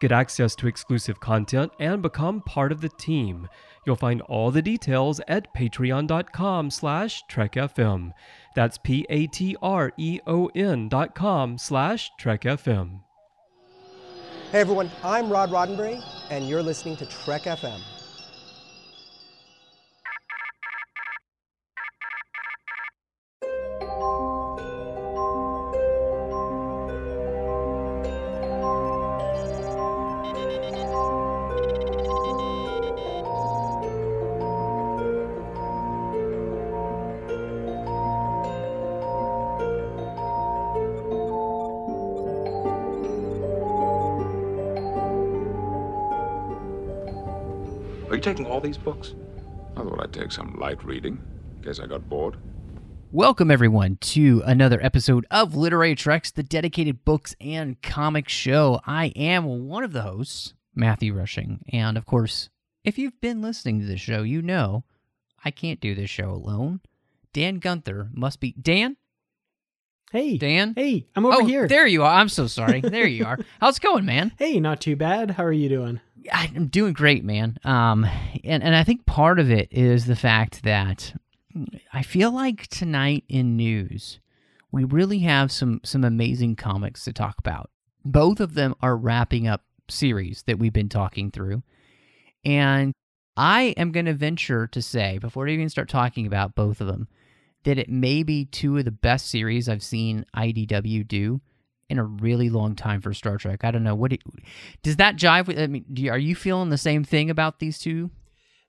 Get access to exclusive content and become part of the team. You'll find all the details at patreon.com/trekfm. That's patreon.com/trekfm. Hey everyone, I'm Rod Roddenberry, and you're listening to Trek FM. Taking all these books? I thought I'd take some light reading, in case I got bored. Welcome, everyone, to another episode of Literary Treks, the dedicated books and comic show. I am one of the hosts, Matthew Rushing, and of course, if you've been listening to this show, you know I can't do this show alone. Dan Gunther must be... Dan? Hey. Dan? Hey, I'm over here. There you are. I'm so sorry. There you are. How's it going, man? Hey, not too bad. How are you doing? I'm doing great, man. And I think part of it is the fact that I feel like tonight in news, we really have some amazing comics to talk about. Both of them are wrapping up series that we've been talking through. And I am going to venture to say, before we even start talking about both of them, that it may be two of the best series I've seen IDW do in a really long time for Star Trek. I don't know. Does that jive with? I mean, are you feeling the same thing about these two?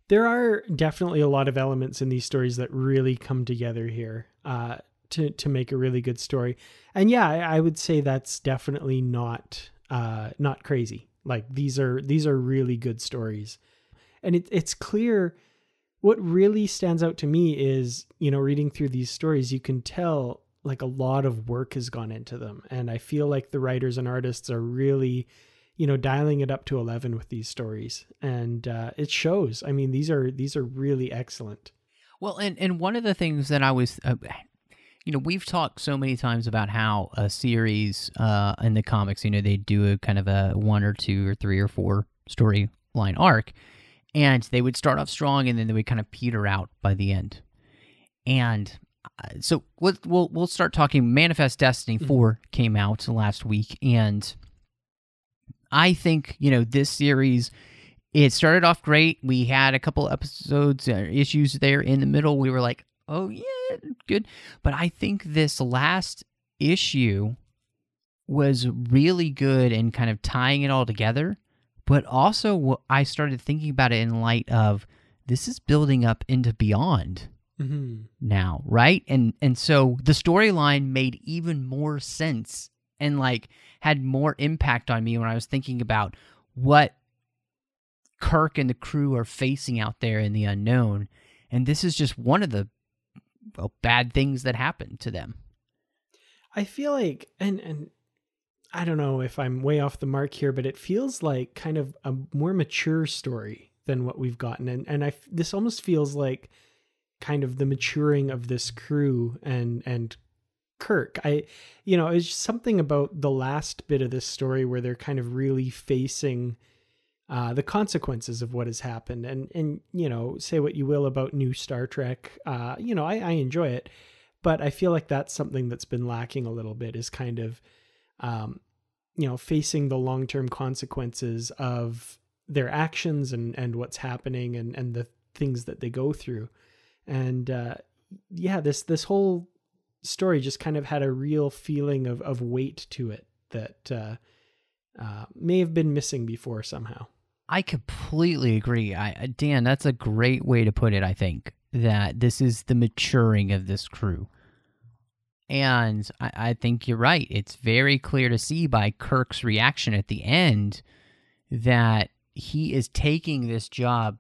There are definitely a lot of elements in these stories that really come together here to make a really good story. And yeah, I would say that's definitely not crazy. Like these are really good stories, and it's clear. What really stands out to me is, you know, reading through these stories, you can tell like a lot of work has gone into them. And I feel like the writers and artists are really, you know, dialing it up to 11 with these stories. And it shows. I mean, these are really excellent. Well, and one of the things that I was, you know, we've talked so many times about how a series in the comics, you know, they do a kind of a one or two or three or four storyline arc. And they would start off strong and then they would kind of peter out by the end. And... so we'll start talking. Manifest Destiny 4 came out last week, and I think, you know, this series, it started off great. We had a couple episodes, issues there in the middle. We were like, oh yeah, good. But I think this last issue was really good in kind of tying it all together. But also I started thinking about it in light of this is building up into Beyond. Mm-hmm. Now, right? And so the storyline made even more sense and like had more impact on me when I was thinking about what Kirk and the crew are facing out there in the unknown. And this is just one of the bad things that happened to them. I feel like, and I don't know if I'm way off the mark here, but it feels like kind of a more mature story than what we've gotten. And this almost feels like kind of the maturing of this crew and Kirk. You know, it's something about the last bit of this story where they're kind of really facing the consequences of what has happened. And you know, say what you will about new Star Trek. You know, I enjoy it, but I feel like that's something that's been lacking a little bit, is kind of, you know, facing the long-term consequences of their actions and what's happening and the things that they go through. And yeah, this whole story just kind of had a real feeling of weight to it that may have been missing before somehow. I completely agree. Dan, that's a great way to put it, I think, that this is the maturing of this crew. And I think you're right. It's very clear to see by Kirk's reaction at the end that he is taking this job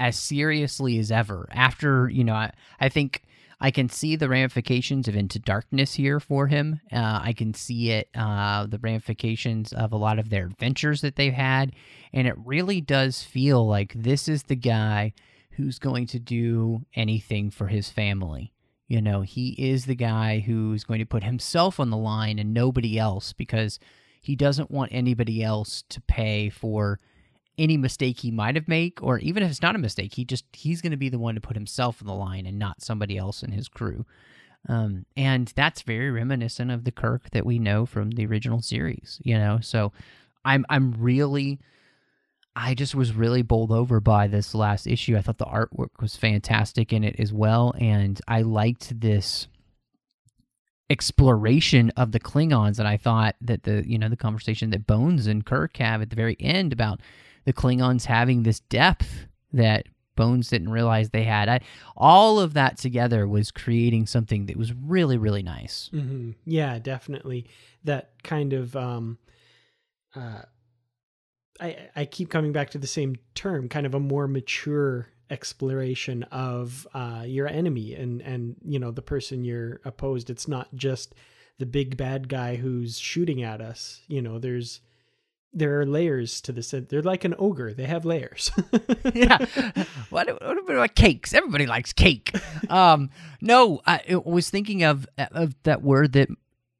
as seriously as ever. After, you know, I think I can see the ramifications of Into Darkness here for him. I can see it, the ramifications of a lot of their adventures that they've had. And it really does feel like this is the guy who's going to do anything for his family. You know, he is the guy who's going to put himself on the line and nobody else, because he doesn't want anybody else to pay for any mistake he might have made, or even if it's not a mistake, he's going to be the one to put himself on the line and not somebody else in his crew. And that's very reminiscent of the Kirk that we know from the original series, you know? So I was really bowled over by this last issue. I thought the artwork was fantastic in it as well. And I liked this exploration of the Klingons. And I thought that the conversation that Bones and Kirk have at the very end about the Klingons having this depth that Bones didn't realize they had. All of that together was creating something that was really, really nice. Mm-hmm. Yeah, definitely. That kind of, I keep coming back to the same term, kind of a more mature exploration of your enemy and the person you're opposed. It's not just the big bad guy who's shooting at us. You know, there are layers to this. They're like an ogre. They have layers. Yeah. What about cakes? Everybody likes cake. No, I was thinking of that word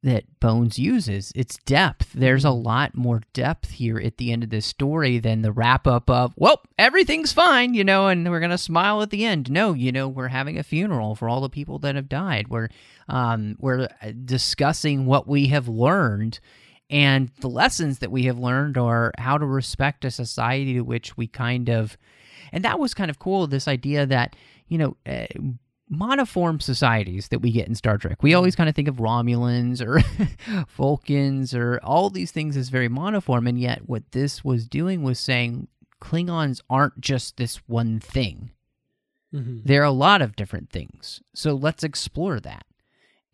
that Bones uses. It's depth. There's a lot more depth here at the end of this story than the wrap up of, well, everything's fine, and we're going to smile at the end. No, we're having a funeral for all the people that have died. We're discussing what we have learned, and the lessons that we have learned are how to respect a society to which we kind of, and that was kind of cool. This idea that, monoform societies that we get in Star Trek. We always kind of think of Romulans or Vulcans or all these things as very monoform, and yet what this was doing was saying Klingons aren't just this one thing. Mm-hmm. They're a lot of different things. So let's explore that.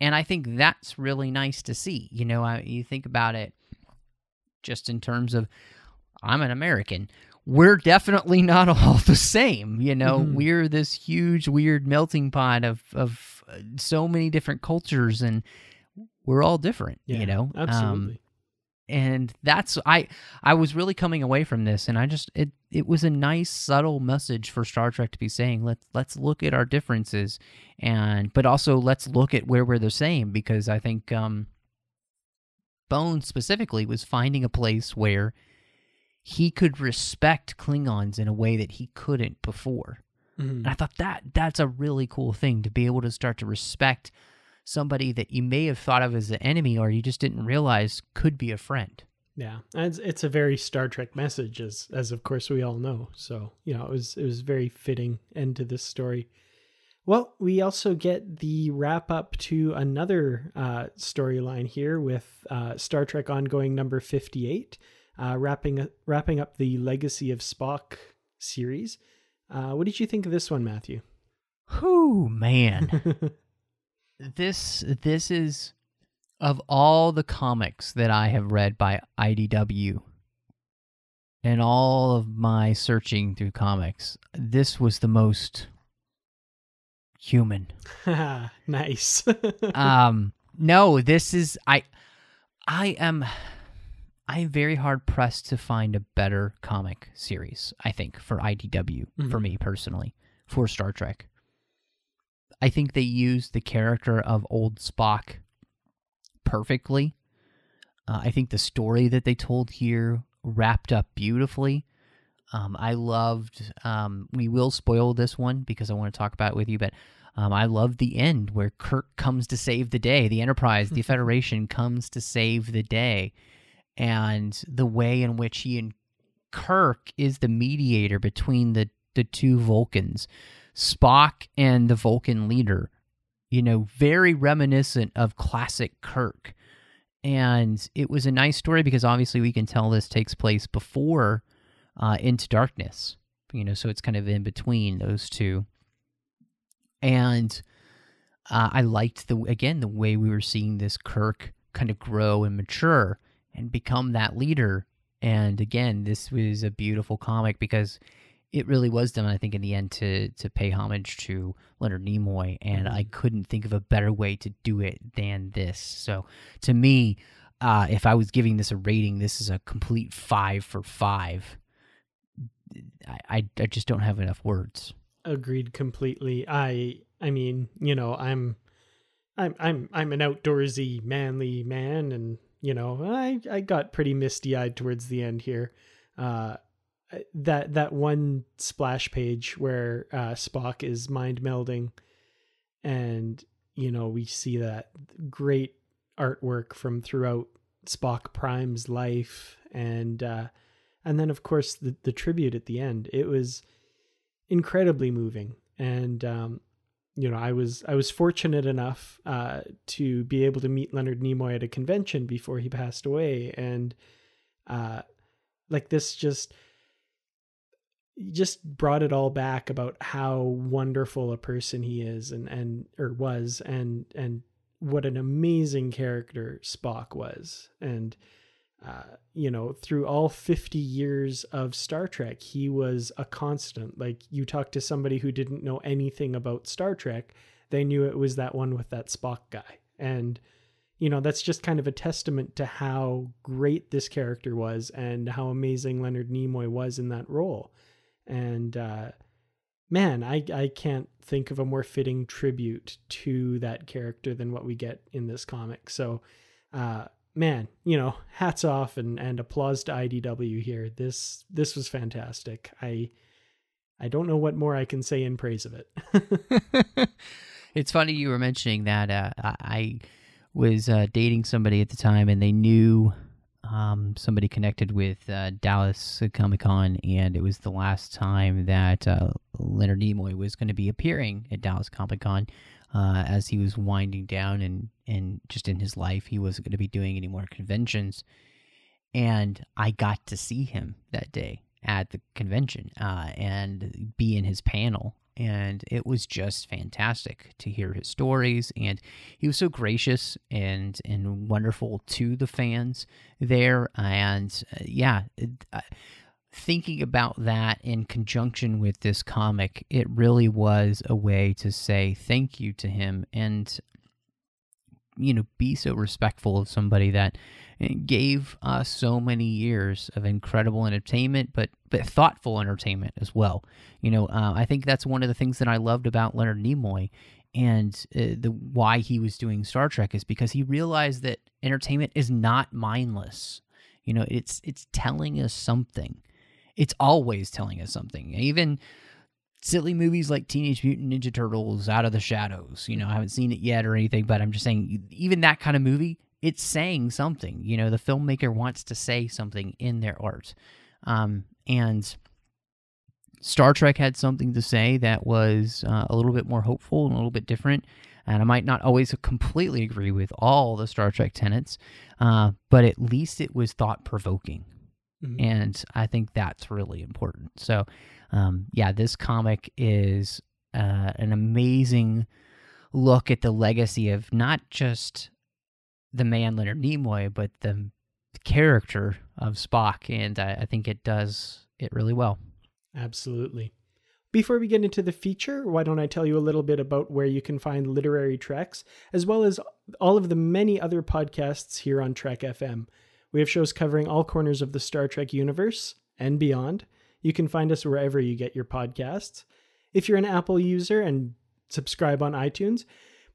And I think that's really nice to see. You think about it just in terms of, I'm an American. We're definitely not all the same, Mm-hmm. We're this huge, weird melting pot of so many different cultures, and we're all different, yeah, Absolutely. And that's, I was really coming away from this, and I just, it was a nice, subtle message for Star Trek to be saying, let's look at our differences, but also let's look at where we're the same, because I think Bones specifically was finding a place where he could respect Klingons in a way that he couldn't before. Mm-hmm. And I thought that's a really cool thing, to be able to start to respect somebody that you may have thought of as an enemy, or you just didn't realize could be a friend. Yeah. It's a very Star Trek message, as of course we all know. So, it was very fitting end to this story. Well, we also get the wrap up to another storyline here with Star Trek ongoing number 58. Wrapping up the Legacy of Spock series. What did you think of this one, Matthew? Oh, man. This is, of all the comics that I have read by IDW and all of my searching through comics, this was the most human. Nice. No, this is... I'm very hard-pressed to find a better comic series, I think, for IDW, mm-hmm. for me personally, for Star Trek. I think they used the character of old Spock perfectly. I think the story that they told here wrapped up beautifully. I loved... we will spoil this one because I want to talk about it with you, but I loved the end where Kirk comes to save the day. The Enterprise, mm-hmm. the Federation comes to save the day. And the way in which he and Kirk is the mediator between the two Vulcans, Spock and the Vulcan leader, very reminiscent of classic Kirk. And it was a nice story because obviously we can tell this takes place before Into Darkness, so it's kind of in between those two. And I liked, the way we were seeing this Kirk kind of grow and mature and become that leader. And again, this was a beautiful comic because it really was done, I think, in the end to pay homage to Leonard Nimoy, and I couldn't think of a better way to do it than this. So to me, if I was giving this a rating, this is a complete 5 for 5. I just don't have enough words. Agreed completely. I mean, you know, I'm an outdoorsy, manly man, and you know, I got pretty misty-eyed towards the end here. That one splash page where Spock is mind melding, and you know, we see that great artwork from throughout Spock Prime's life, and then of course the tribute at the end. It was incredibly moving, and you know, I was fortunate enough to be able to meet Leonard Nimoy at a convention before he passed away, and like this just brought it all back about how wonderful a person he is and what an amazing character Spock was. And, you know, through all 50 years of Star Trek, he was a constant. Like, you talk to somebody who didn't know anything about Star Trek, they knew it was that one with that Spock guy. And, you know, that's just kind of a testament to how great this character was and how amazing Leonard Nimoy was in that role. And, man, I can't think of a more fitting tribute to that character than what we get in this comic. So, man, you know, hats off and applause to IDW here. This was fantastic. I don't know what more I can say in praise of it. It's funny you were mentioning that. I was dating somebody at the time, and they knew somebody connected with Dallas Comic-Con, and it was the last time that Leonard Nimoy was going to be appearing at Dallas Comic-Con, as he was winding down and just in his life. He wasn't going to be doing any more conventions, and I got to see him that day at the convention and be in his panel, and it was just fantastic to hear his stories. And he was so gracious and wonderful to the fans there. And yeah, thinking about that in conjunction with this comic, it really was a way to say thank you to him and, you know, be so respectful of somebody that gave us so many years of incredible entertainment, but thoughtful entertainment as well. You know, I think that's one of the things that I loved about Leonard Nimoy and the why he was doing Star Trek, is because he realized that entertainment is not mindless. You know, it's telling us something. It's always telling us something. Even silly movies like Teenage Mutant Ninja Turtles, Out of the Shadows. You know, I haven't seen it yet or anything, but I'm just saying, even that kind of movie, it's saying something. You know, the filmmaker wants to say something in their art. And Star Trek had something to say that was a little bit more hopeful and a little bit different. And I might not always completely agree with all the Star Trek tenets, but at least it was thought-provoking. Mm-hmm. And I think that's really important. So, yeah, this comic is an amazing look at the legacy of not just the man Leonard Nimoy, but the character of Spock. And I think it does it really well. Absolutely. Before we get into the feature, why don't I tell you a little bit about where you can find Literary Treks, as well as all of the many other podcasts here on Trek FM. We have shows covering all corners of the Star Trek universe and beyond. You can find us wherever you get your podcasts. If you're an Apple user and subscribe on iTunes,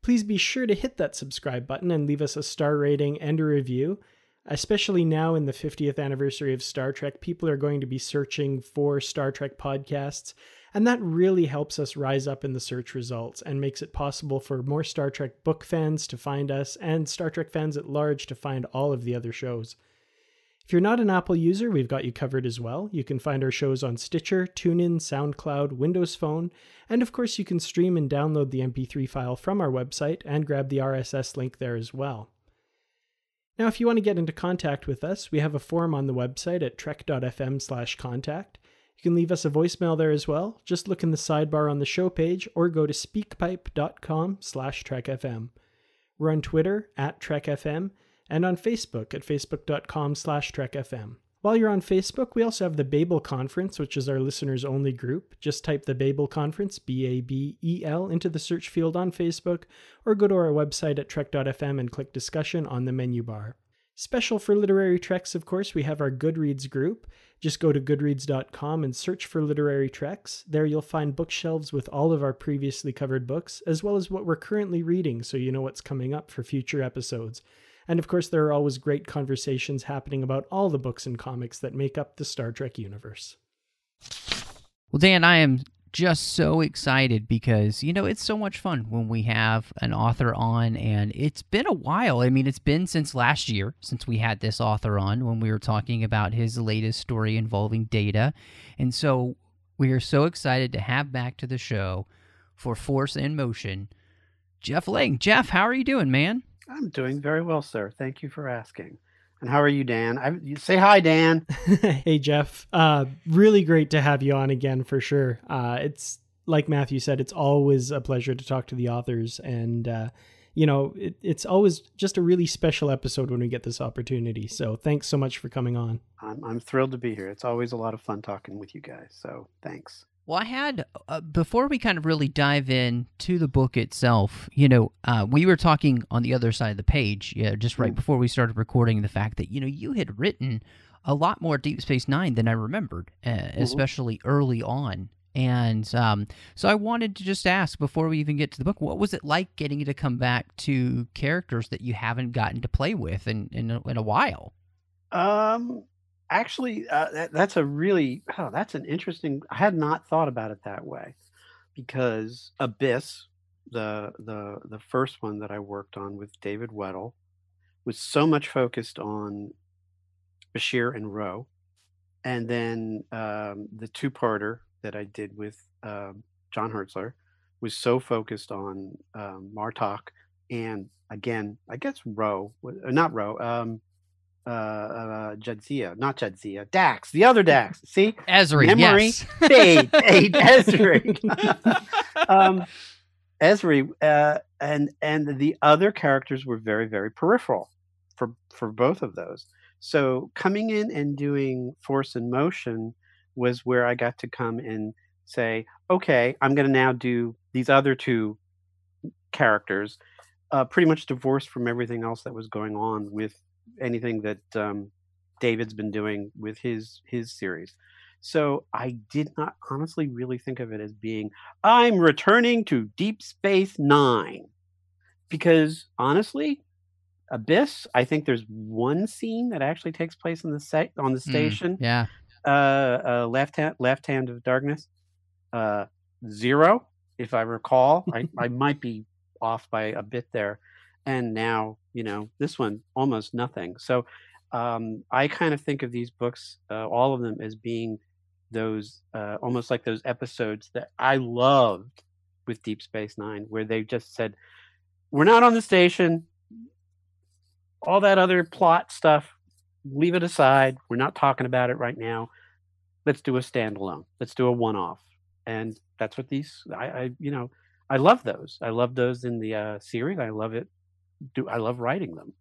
please be sure to hit that subscribe button and leave us a star rating and a review. Especially now in the 50th anniversary of Star Trek, people are going to be searching for Star Trek podcasts, and that really helps us rise up in the search results and makes it possible for more Star Trek book fans to find us and Star Trek fans at large to find all of the other shows. If you're not an Apple user, we've got you covered as well. You can find our shows on Stitcher, TuneIn, SoundCloud, Windows Phone, and of course you can stream and download the MP3 file from our website and grab the RSS link there as well. Now, if you want to get into contact with us, we have a form on the website at trek.fm/contact. You can leave us a voicemail there as well. Just look in the sidebar on the show page or go to speakpipe.com/trekfm. We're on Twitter at trekfm, and on Facebook at facebook.com/trekfm. While you're on Facebook, we also have the Babel Conference, which is our listeners only group. Just type the Babel Conference, B-A-B-E-L, into the search field on Facebook, or go to our website at trek.fm and click discussion on the menu bar. Special for Literary Treks, of course, we have our Goodreads group. Just go to goodreads.com and search for Literary Treks. There you'll find bookshelves with all of our previously covered books, as well as what we're currently reading, so you know what's coming up for future episodes. And of course, there are always great conversations happening about all the books and comics that make up the Star Trek universe. Well, Dan, I am just so excited because, you know, it's so much fun when we have an author on, and it's been a while. I mean, it's been since last year since we had this author on when we were talking about his latest story involving Data. And so we are so excited to have back to the show for Force and Motion, Jeff Lang. Jeff, how are you doing, man? I'm doing very well, sir. Thank you for asking. And how are you, Dan? You say hi, Dan. Hey, Jeff. Really great to have you on again, for sure. It's like Matthew said, it's always a pleasure to talk to the authors. And, you know, it's always just a really special episode when we get this opportunity. So thanks so much for coming on. I'm thrilled to be here. It's always a lot of fun talking with you guys. So thanks. Well, I had, before we kind of really dive in to the book itself, you know, we were talking on the other side of the page, you know, just right before we started recording, the fact that, you know, you had written a lot more Deep Space Nine than I remembered, especially early on. And so I wanted to just ask, before we even get to the book, what was it like getting you to come back to characters that you haven't gotten to play with in a while? Actually, that's a really, that's an interesting, I had not thought about it that way, because Abyss, the first one that I worked on with David Weddle, was so much focused on Bashir and Ro. And then the two-parter that I did with John Hertzler was so focused on Martok and, again, I guess Ro, not Ro, Jadzia, not Jadzia, Dax, the other Dax. See, Ezri, memory, yes. fade, Ezri, Ezri, and the other characters were very, very peripheral for both of those. So coming in and doing Force and Motion was where I got to come and say, okay, I'm going to now do these other two characters, pretty much divorced from everything else that was going on with anything that David's been doing with his series. So I did not honestly really think of it as being, I'm returning to Deep Space Nine. Because honestly, Abyss, I think there's one scene that actually takes place on the set, on the station. Yeah. Left Hand of Darkness. Zero, if I recall. I might be off by a bit there. And now, you know, this one, almost nothing. So I kind of think of these books, all of them, as being those almost like those episodes that I loved with Deep Space Nine, where they just said, we're not on the station. All that other plot stuff, leave it aside. We're not talking about it right now. Let's do a standalone. Let's do a one-off. And that's what these, I you know, I love those. I love those in the series. I love it. I love writing them.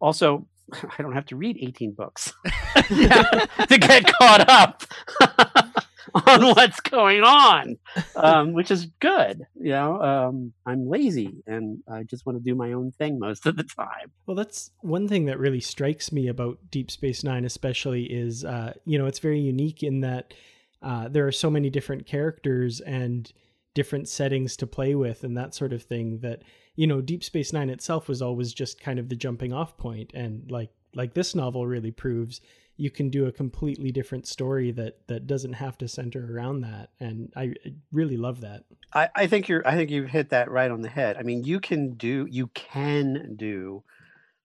Also, I don't have to read 18 books to get caught up on what's going on, which is good. You know, I'm lazy and I just want to do my own thing most of the time. Well, that's one thing that really strikes me about Deep Space Nine, especially, is, you know, it's very unique in that there are so many different characters and different settings to play with and that sort of thing, that, you know, Deep Space Nine itself was always just kind of the jumping off point. And like this novel really proves, you can do a completely different story that doesn't have to center around that. And I really love that. I think you've hit that right on the head. I mean, you can do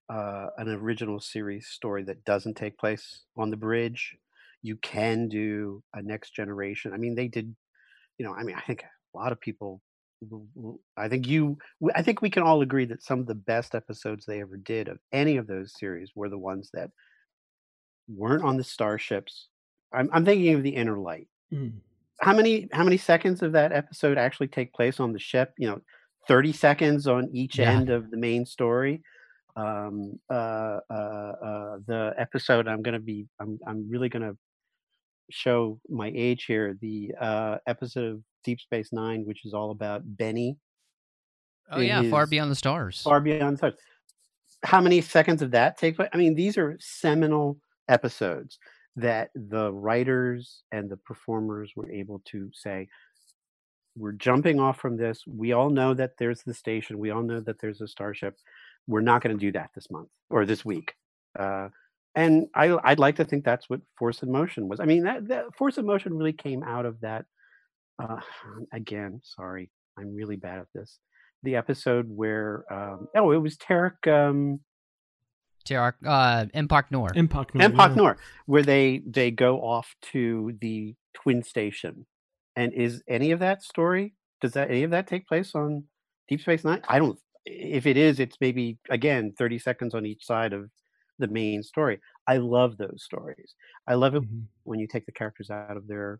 an original series story that doesn't take place on the bridge. You can do a Next Generation. I mean, they did, you know, I mean, I think a lot of people, I think we can all agree that some of the best episodes they ever did of any of those series were the ones that weren't on the starships. I'm thinking of the Inner Light. Mm. How many seconds of that episode actually take place on the ship? You know, 30 seconds on each end of the main story. the episode. I'm really going to show my age here. The episode of Deep Space Nine, which is all about Benny. Oh yeah, Far Beyond the Stars. Far Beyond the Stars. How many seconds of that take place? I mean, these are seminal episodes that the writers and the performers were able to say, we're jumping off from this. We all know that there's the station. We all know that there's a starship. We're not going to do that this month or this week. And I'd like to think that's what Force and Motion was. I mean, that Force and Motion really came out of that. Again, sorry, I'm really bad at this. The episode where, it was Tarek. Empok Noor. Empok Noor, where they go off to the twin station. And is any of that story, does any of that take place on Deep Space Nine? I don't, if it is, it's maybe, again, 30 seconds on each side of the main story. I love those stories. I love it when you take the characters out of your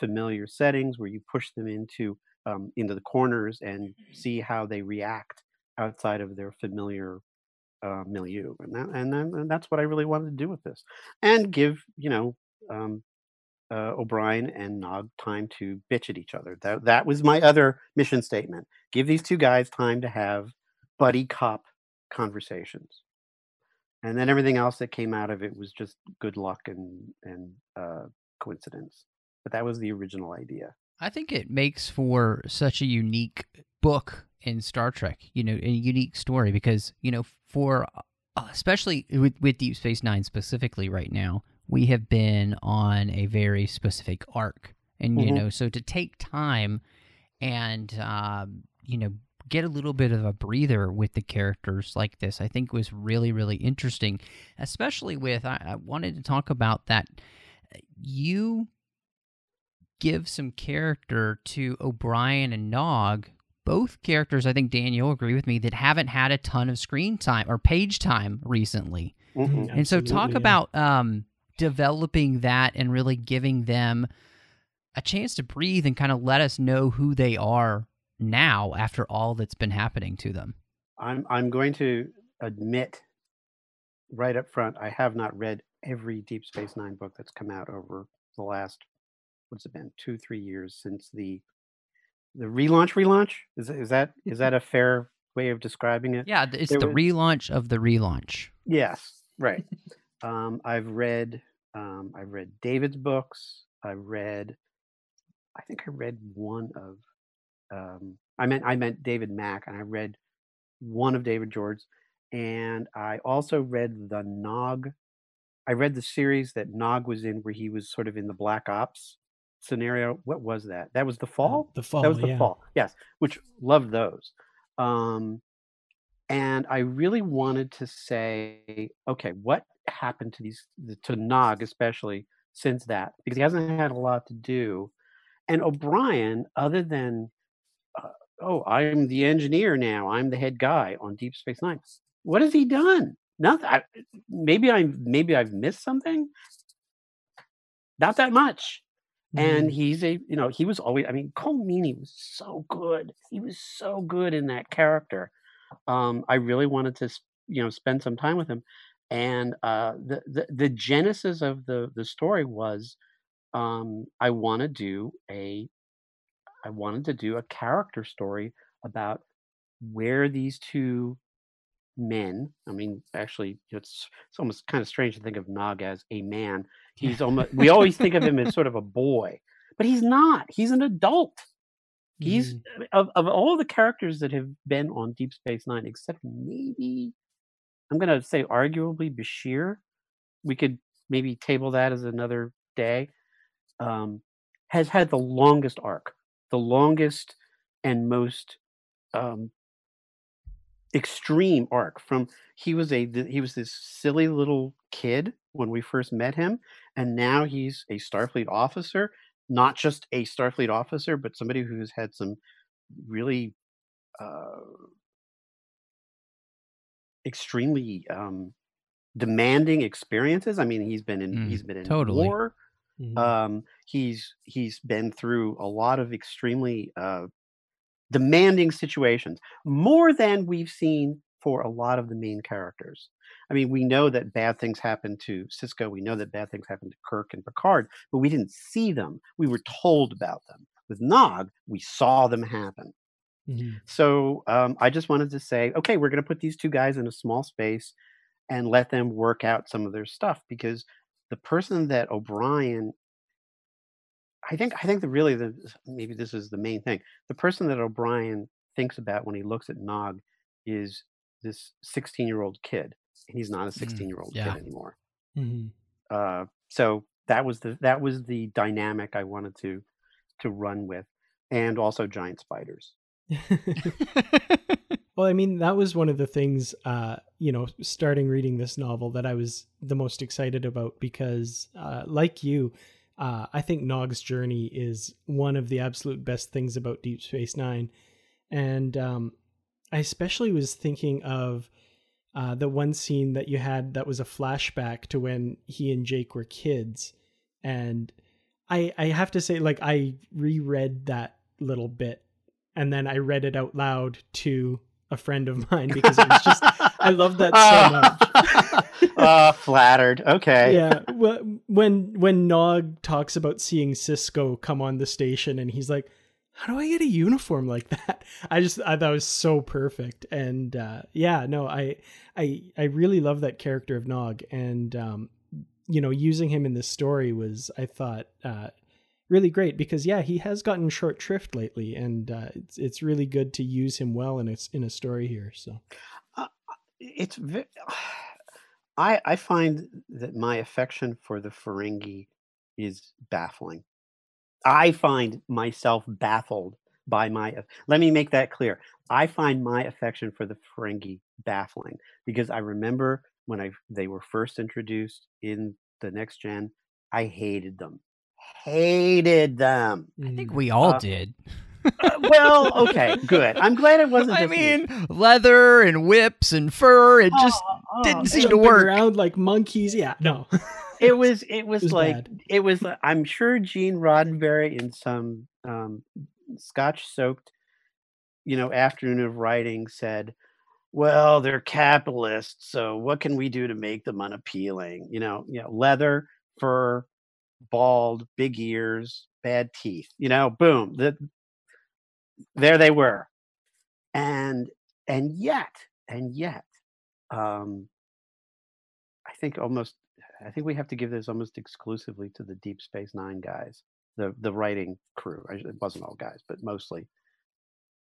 familiar settings, where you push them into the corners and see how they react outside of their familiar milieu. And that's what I really wanted to do with this. And give, O'Brien and Nog time to bitch at each other. That was my other mission statement. Give these two guys time to have buddy cop conversations. And then everything else that came out of it was just good luck and coincidence. But that was the original idea. I think it makes for such a unique book in Star Trek, a unique story, because, for especially with Deep Space Nine specifically right now, we have been on a very specific arc. And, so to take time and, get a little bit of a breather with the characters like this, I think was really, really interesting, especially with, I wanted to talk about that. You give some character to O'Brien and Nog, both characters, I think, Dan, you'll agree with me, that haven't had a ton of screen time or page time recently. Mm-hmm. And so talk about developing that and really giving them a chance to breathe and kind of let us know who they are now after all that's been happening to them. I'm going to admit right up front, I have not read every Deep Space Nine book that's come out over the last, what's it been, 2-3 years since the relaunch? Is that a fair way of describing it? Yeah, it's the relaunch of the relaunch. Yes, right. I've read David's books. I think I read one of I meant David Mack, and I read one of David George, and I also read the Nog. I read the series that Nog was in, where he was sort of in the Black Ops scenario. What was that? That was The Fall? The Fall. That was The Fall. Yes, which loved those. And I really wanted to say, okay, what happened to Nog especially since that, because he hasn't had a lot to do. And O'Brien, other than I'm the engineer now, I'm the head guy on Deep Space Nine, what has he done? Nothing. Maybe I've missed something. Not that much. And he's he was always, Cole Meany was so good. He was so good in that character. I really wanted to, spend some time with him. And the genesis of the story was, I wanted to do a character story about where these two men, actually, it's almost kind of strange to think of Nog as a man. He's almost, we always think of him as sort of a boy, but he's not. He's an adult. He's of all the characters that have been on Deep Space Nine, except maybe, I'm going to say arguably Bashir, we could maybe table that as another day, has had the longest arc, the longest and most extreme arc. From he was this silly little kid when we first met him, and now he's a Starfleet officer. Not just a Starfleet officer, but somebody who's had some really extremely demanding experiences. He's been in war. Mm-hmm. He's been through a lot of extremely demanding situations, more than we've seen for a lot of the main characters. I mean, we know that bad things happened to Sisko. We know that bad things happened to Kirk and Picard, but we didn't see them. We were told about them. With Nog, we saw them happen. Mm-hmm. So I just wanted to say, okay, we're going to put these two guys in a small space and let them work out some of their stuff, because the person that O'Brien, I think maybe this is the main thing. The person that O'Brien thinks about when he looks at Nog is this 16-year-old kid, and he's not a 16-year-old kid anymore. Mm-hmm. So that was the dynamic I wanted to run with, and also giant spiders. Well, I mean, that was one of the things, starting reading this novel that I was the most excited about, because like you, I think Nog's journey is one of the absolute best things about Deep Space Nine. And I especially was thinking of the one scene that you had that was a flashback to when he and Jake were kids. And I have to say, like, I reread that little bit, and then I read it out loud to a friend of mine, because it was just, I loved that so much. Oh, flattered. Okay. Yeah. Well, when Nog talks about seeing Sisko come on the station and he's like, how do I get a uniform like that? I thought it was so perfect. And I really love that character of Nog, and using him in this story was, I thought, really great, because he has gotten short shrift lately, and it's really good to use him well in a story here. So I find that my affection for the Ferengi is baffling. I find myself baffled by let me make that clear. I find my affection for the Ferengi baffling, because I remember when they were first introduced in the Next Gen, I hated them. I think we all did. Well, okay, good. I'm glad it wasn't. I mean, leather and whips and fur. It just didn't seem to work. Around like monkeys. Yeah, no. It was like bad. It was. I'm sure Gene Roddenberry, in some scotch-soaked, afternoon of writing, said, "Well, they're capitalists, so what can we do to make them unappealing?" Leather, fur, bald, big ears, bad teeth. Boom. There they were, and yet, I think we have to give this almost exclusively to the Deep Space Nine guys, the writing crew. It wasn't all guys, but mostly.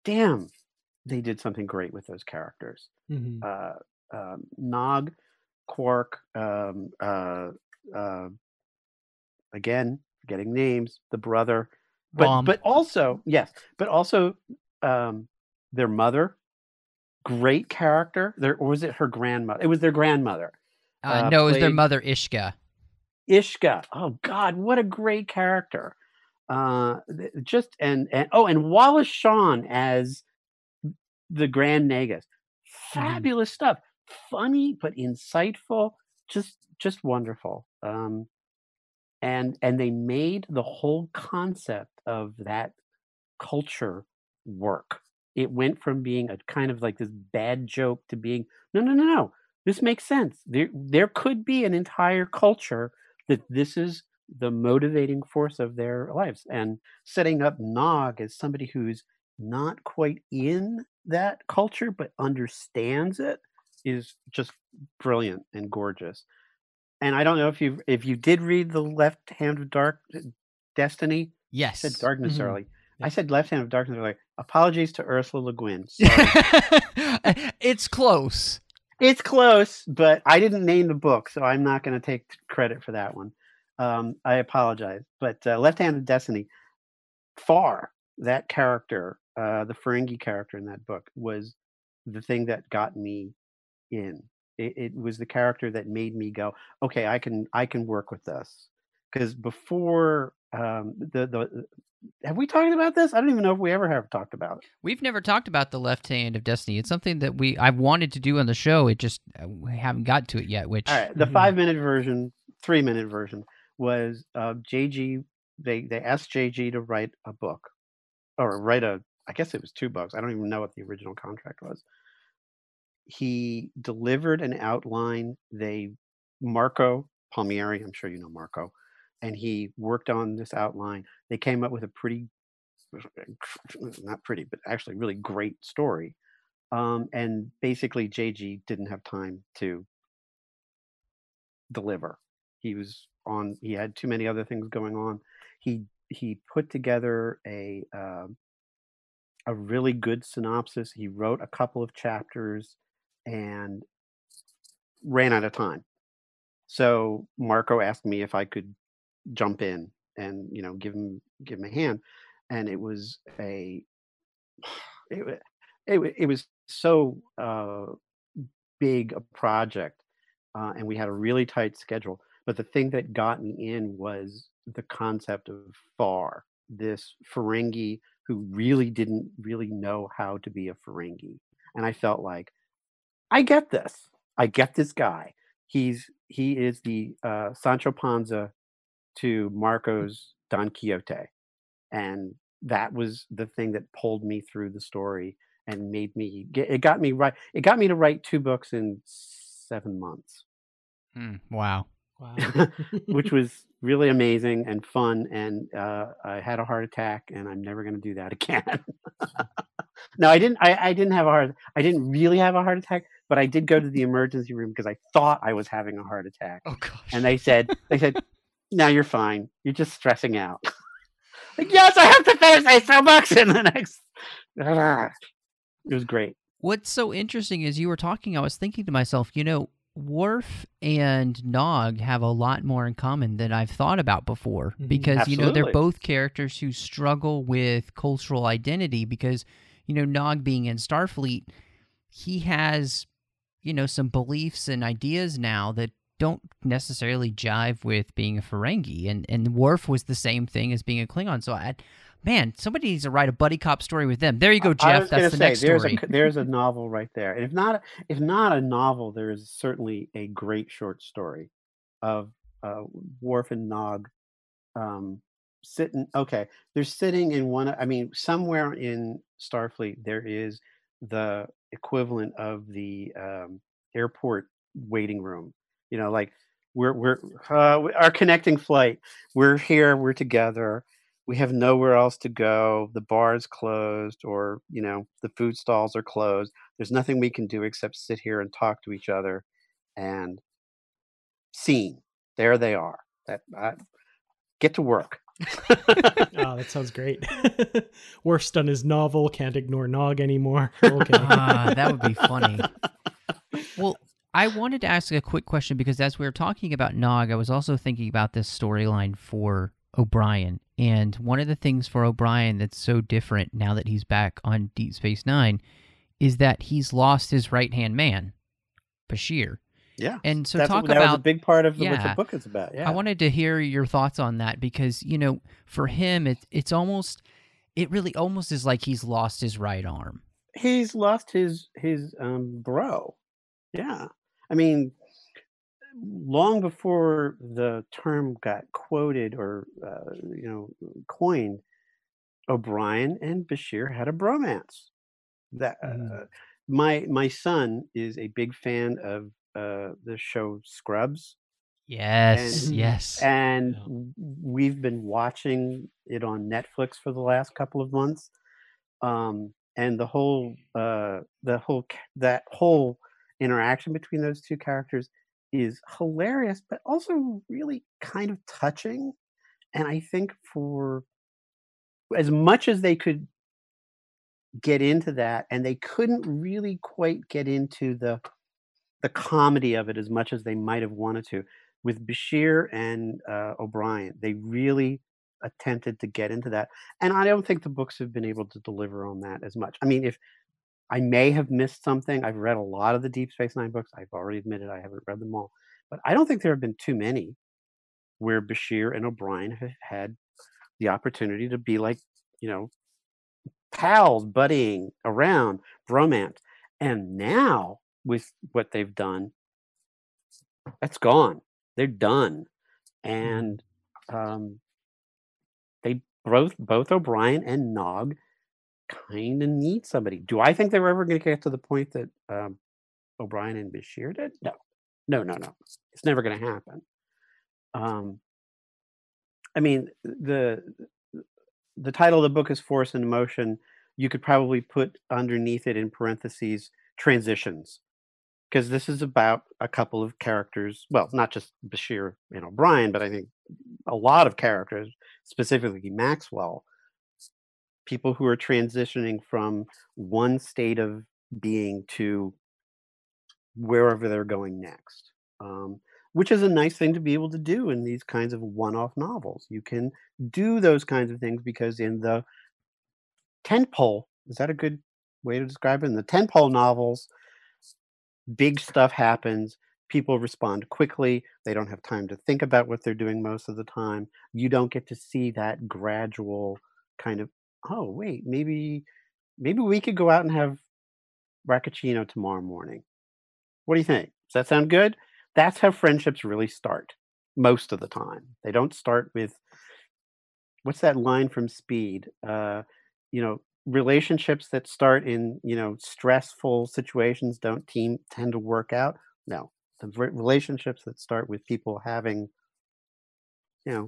Damn, they did something great with those characters. Mm-hmm. Nog, Quark, again, forgetting names. The brother, but also their mother, great character. Or was it her grandmother? It was their grandmother. It was their mother, Ishka. Ishka. Oh God, what a great character! And Wallace Shawn as the Grand Nagus. Fabulous stuff. Funny but insightful. Just wonderful. And they made the whole concept of that culture work. It went from being a kind of like this bad joke to being no. This makes sense. There could be an entire culture that this is the motivating force of their lives. And setting up Nog as somebody who's not quite in that culture but understands it is just brilliant and gorgeous. And I don't know if you did read the Left Hand of Destiny. Yes. I said Darkness early. Mm-hmm. I said Left Hand of Darkness early. Apologies to Ursula Le Guin. It's close. It's close, but I didn't name the book, so I'm not going to take credit for that one. I apologize. But Left Hand of Destiny, that character, the Ferengi character in that book, was the thing that got me in. It was the character that made me go, okay, I can work with this. Because before have we talked about this? I don't even know if we ever have talked about it. We've never talked about the Left Hand of Destiny. It's something that I've wanted to do on the show. It just, we haven't got to it yet. Which, all right, the 5-minute version, 3-minute version was JG. They asked JG to write a book, or I guess it was 2 books. I don't even know what the original contract was. He delivered an outline. Marco Palmieri, I'm sure you know Marco, and he worked on this outline. They came up with a pretty, not pretty, but actually really great story. And basically JG didn't have time to deliver. He had too many other things going on. He put together a really good synopsis. He wrote a couple of chapters and ran out of time. So Marco asked me if I could jump in and, you know, give him a hand. And it was it was so big a project, and we had a really tight schedule. But the thing that got me in was the concept of Far, this Ferengi who really didn't really know how to be a Ferengi. And I felt like, I get this. I get this guy. He is the Sancho Panza to Marco's Don Quixote. And that was the thing that pulled me through the story and made me it got me to write 2 books in 7 months. Wow. Which was really amazing and fun, and I had a heart attack, and I'm never going to do that again. No, I didn't really have a heart attack, but I did go to the emergency room because I thought I was having a heart attack. Oh gosh. And they said, "No, you're fine. You're just stressing out." Like, yes, I have to finish 8 books in the next. It was great. What's so interesting is, you were talking, I was thinking to myself, you know, Worf and Nog have a lot more in common than I've thought about before, because, you know, they're both characters who struggle with cultural identity, because, you know, Nog being in Starfleet, he has, you know, some beliefs and ideas now that don't necessarily jive with being a Ferengi, and Worf was the same thing as being a Klingon. So somebody needs to write a buddy cop story with them. There you go, Jeff. That's the next story. There's a novel right there. And if not a novel, there is certainly a great short story of Worf and Nog sitting in one. I mean, somewhere in Starfleet, there is the equivalent of the airport waiting room. You know, like we're our connecting flight. We're here. We're together. We have nowhere else to go. The bar is closed, or, you know, the food stalls are closed. There's nothing we can do except sit here and talk to each other. And scene, there they are. Get to work. Oh, that sounds great. Worf's done his novel. Can't ignore Nog anymore. Okay. That would be funny. Well, I wanted to ask a quick question, because as we were talking about Nog, I was also thinking about this storyline for O'Brien. And one of the things for O'Brien that's so different now that he's back on Deep Space Nine is that he's lost his right-hand man, Bashir. Yeah. And so that was a big part of what the book is about. Yeah. I wanted to hear your thoughts on that, because, you know, for him, it really almost is like he's lost his right arm. He's lost his bro. Yeah. I mean, long before the term got quoted or coined, O'Brien and Bashir had a bromance. That my son is a big fan of the show Scrubs. Yes, and we've been watching it on Netflix for the last couple of months, and the whole interaction between those two characters is hilarious, but also really kind of touching. And I think for as much as they could get into that, and they couldn't really quite get into the comedy of it as much as they might have wanted to, with Bashir and O'Brien, they really attempted to get into that. And I don't think the books have been able to deliver on that as much. I mean, if I may have missed something. I've read a lot of the Deep Space Nine books. I've already admitted I haven't read them all. But I don't think there have been too many where Bashir and O'Brien have had the opportunity to be like, you know, pals, buddying around, bromance. And now with what they've done, that's gone. They're done. And they both O'Brien and Nog kind of need somebody. Do I think they were ever going to get to the point that O'Brien and Bashir did? No. It's never going to happen. I mean, the title of the book is Force and Motion. You could probably put underneath it in parentheses transitions, because this is about a couple of characters. Well, not just Bashir and O'Brien, but I think a lot of characters, specifically Maxwell, people who are transitioning from one state of being to wherever they're going next, which is a nice thing to be able to do in these kinds of one-off novels. You can do those kinds of things because in the tentpole, is that a good way to describe it? In the tentpole novels, big stuff happens. People respond quickly. They don't have time to think about what they're doing most of the time. You don't get to see that gradual kind of, oh, wait, maybe we could go out and have Racconcino tomorrow morning. What do you think? Does that sound good? That's how friendships really start most of the time. They don't start with, what's that line from Speed? Relationships that start in, stressful situations don't tend to work out. No, the relationships that start with people having,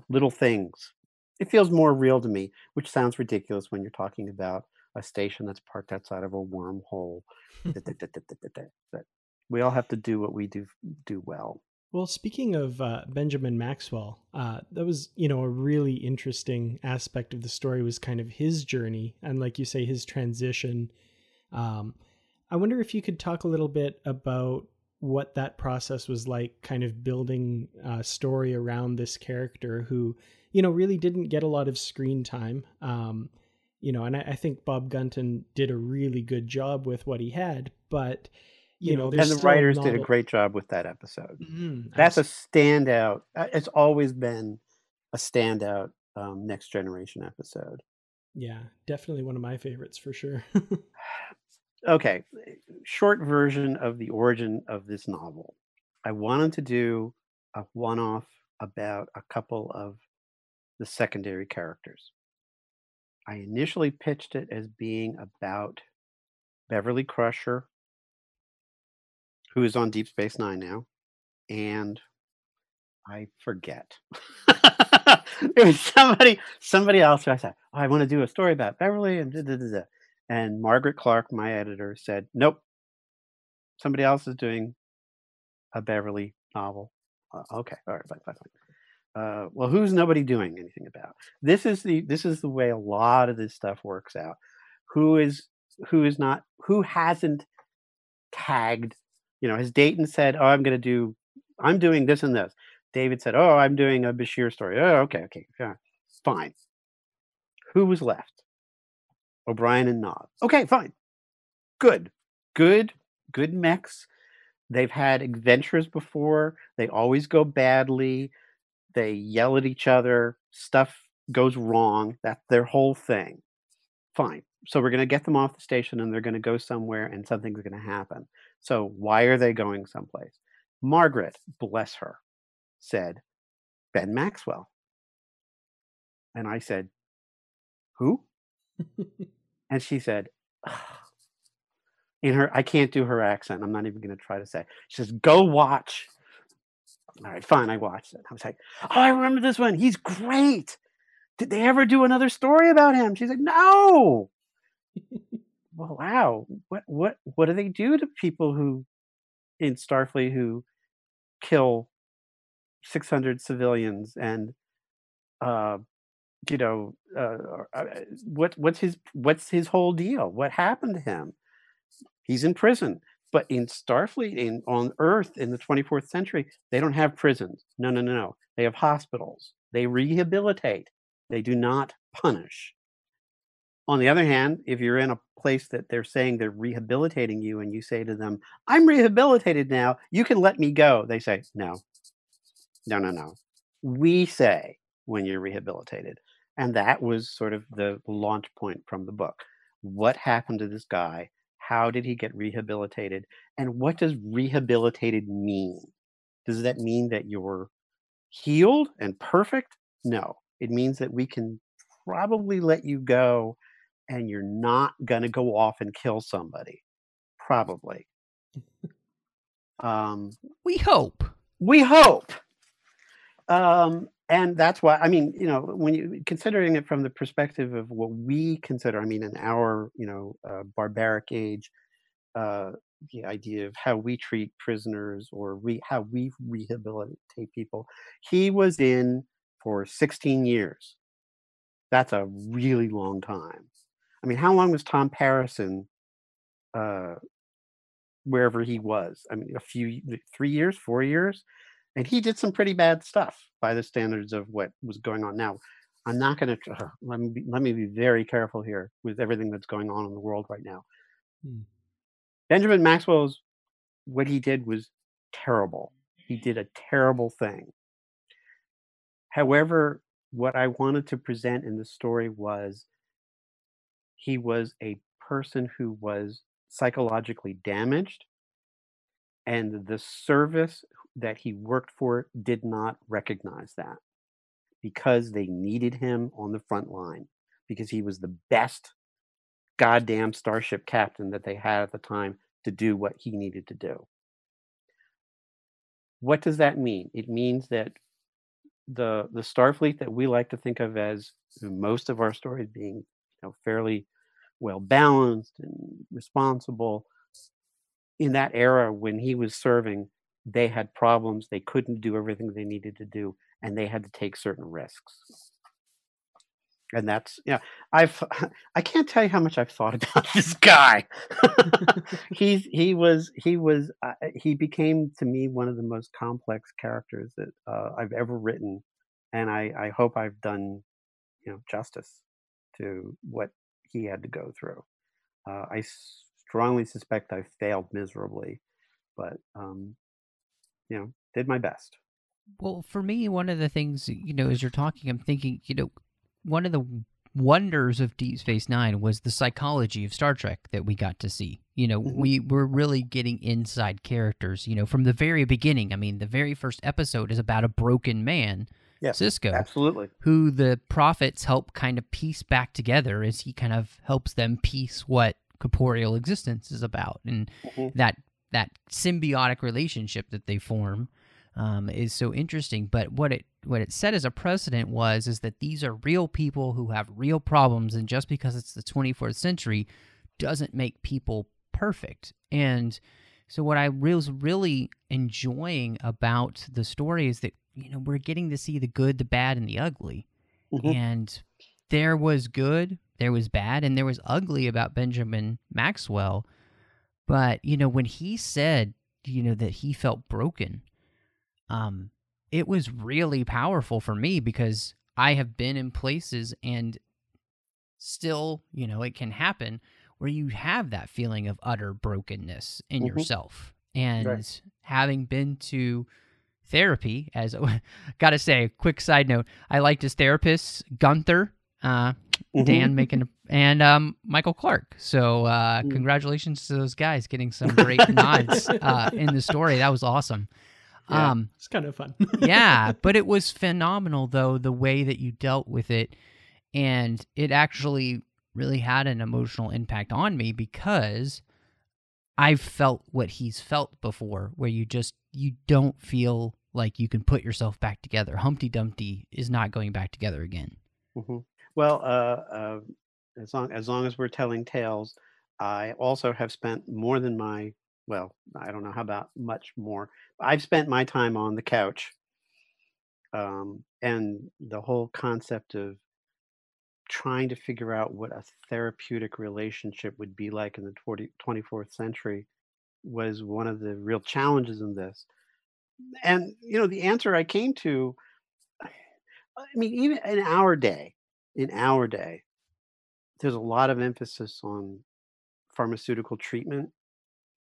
little things. It feels more real to me, which sounds ridiculous when you're talking about a station that's parked outside of a wormhole. But we all have to do what we do well. Well, speaking of Benjamin Maxwell, that was, a really interesting aspect of the story was kind of his journey. And like you say, his transition. I wonder if you could talk a little bit about what that process was like, kind of building a story around this character who, really didn't get a lot of screen time. And I think Bob Gunton did a really good job with what he had, but and the writers did a great job with that episode. Mm-hmm. That's a standout. It's always been a standout Next Generation episode. Yeah, definitely one of my favorites for sure. Okay, short version of the origin of this novel. I wanted to do a one-off about a couple of the secondary characters. I initially pitched it as being about Beverly Crusher, who is on Deep Space Nine now, and I forget. There was somebody else who I said, oh, I want to do a story about Beverly, and and Margaret Clark, my editor, said, nope, somebody else is doing a Beverly novel. Okay, all right, fine. Well, who's nobody doing anything about? This is the way a lot of this stuff works out. Who hasn't tagged? As Dayton said, oh, I'm doing this and this. David said, oh, I'm doing a Bashir story. Oh, okay, yeah, fine. Who was left? O'Brien and Nog. Okay, fine. Good mechs. They've had adventures before. They always go badly. They yell at each other. Stuff goes wrong. That's their whole thing. Fine. So we're going to get them off the station and they're going to go somewhere and something's going to happen. So why are they going someplace? Margaret, bless her, said, Ben Maxwell. And I said, who? And she said, ugh. I can't do her accent. I'm not even going to try to say. She says, go watch. All right, fine. I watched it. I was like, oh, I remember this one. He's great. Did they ever do another story about him? She's like, no. Well, wow. What do they do to people who in Starfleet who kill 600 civilians and what's his whole deal? What happened to him? He's in prison. But in Starfleet, on Earth in the 24th century, they don't have prisons. No. They have hospitals. They rehabilitate. They do not punish. On the other hand, if you're in a place that they're saying they're rehabilitating you and you say to them, I'm rehabilitated now, you can let me go. They say, no. We say when you're rehabilitated. And that was sort of the launch point from the book. What happened to this guy? How did he get rehabilitated? And what does rehabilitated mean? Does that mean that you're healed and perfect? No. It means that we can probably let you go and you're not going to go off and kill somebody. Probably. We hope. We hope. And that's why, I mean, you know, when you considering it from the perspective of what we consider, I mean, in our, you know, barbaric age, the idea of how we treat prisoners or how we rehabilitate people. He was in for 16 years. That's a really long time. I mean, how long was Tom Harrison wherever he was? I mean, 3 years, 4 years? And he did some pretty bad stuff by the standards of what was going on now. I'm not going to, let me be very careful here with everything that's going on in the world right now. Hmm. Benjamin Maxwell's, what he did was terrible. He did a terrible thing. However, what I wanted to present in the story was he was a person who was psychologically damaged, and the service that he worked for did not recognize that because they needed him on the front line, because he was the best goddamn starship captain that they had at the time to do what he needed to do. What does that mean? It means that the Starfleet that we like to think of as most of our stories being, you know, fairly well balanced and responsible, in that era when he was serving, they had problems. They couldn't do everything they needed to do, and they had to take certain risks. And that's, yeah, I can't tell you how much I've thought about this guy. He became to me one of the most complex characters that I've ever written, and I hope I've done, you know, justice to what he had to go through. I strongly suspect I failed miserably, but you know, did my best. Well, for me, one of the things, you know, as you're talking, I'm thinking, you know, one of the wonders of Deep Space Nine was the psychology of Star Trek that we got to see. You know, we were really getting inside characters, you know, from the very beginning. I mean, the very first episode is about a broken man, yes, Sisko. Absolutely. Who the prophets help kind of piece back together as he kind of helps them piece what corporeal existence is about. And that symbiotic relationship that they form is so interesting. But what it set as a precedent is that these are real people who have real problems, and just because it's the 24th century doesn't make people perfect. And so what I was really enjoying about the story is that, you know, we're getting to see the good, the bad, and the ugly. And there was good, there was bad, and there was ugly about Benjamin Maxwell. But, you know, when he said, you know, that he felt broken, it was really powerful for me, because I have been in places, and still, you know, it can happen, where you have that feeling of utter brokenness in yourself. And having been to therapy, as got to say, quick side note, I liked his therapist, Gunther, Dan making, and Michael Clark. So congratulations to those guys getting some great nods in the story. That was awesome. Yeah, it's kind of fun. Yeah, but it was phenomenal, though, the way that you dealt with it. And it actually really had an emotional impact on me, because I've felt what he's felt before, where you don't feel like you can put yourself back together. Humpty Dumpty is not going back together again. Well, as long as we're telling tales, I also have spent more than my, well, I don't know how about much more. I've spent my time on the couch, and the whole concept of trying to figure out what a therapeutic relationship would be like in the 24th century was one of the real challenges in this. And, you know, the answer I came to, I mean, even in our day, there's a lot of emphasis on pharmaceutical treatment.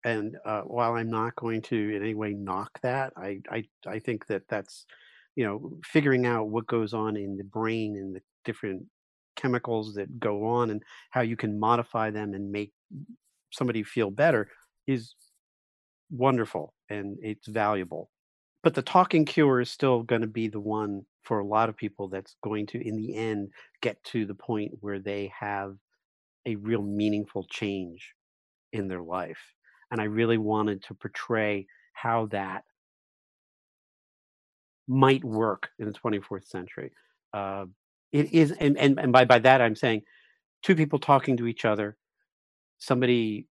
And while I'm not going to in any way knock that, I think that that's, you know, figuring out what goes on in the brain and the different chemicals that go on and how you can modify them and make somebody feel better is wonderful and it's valuable. But the talking cure is still going to be the one for a lot of people that's going to, in the end, get to the point where they have a real meaningful change in their life. And I really wanted to portray how that might work in the 24th century. It is, and by that I'm saying two people talking to each other, somebody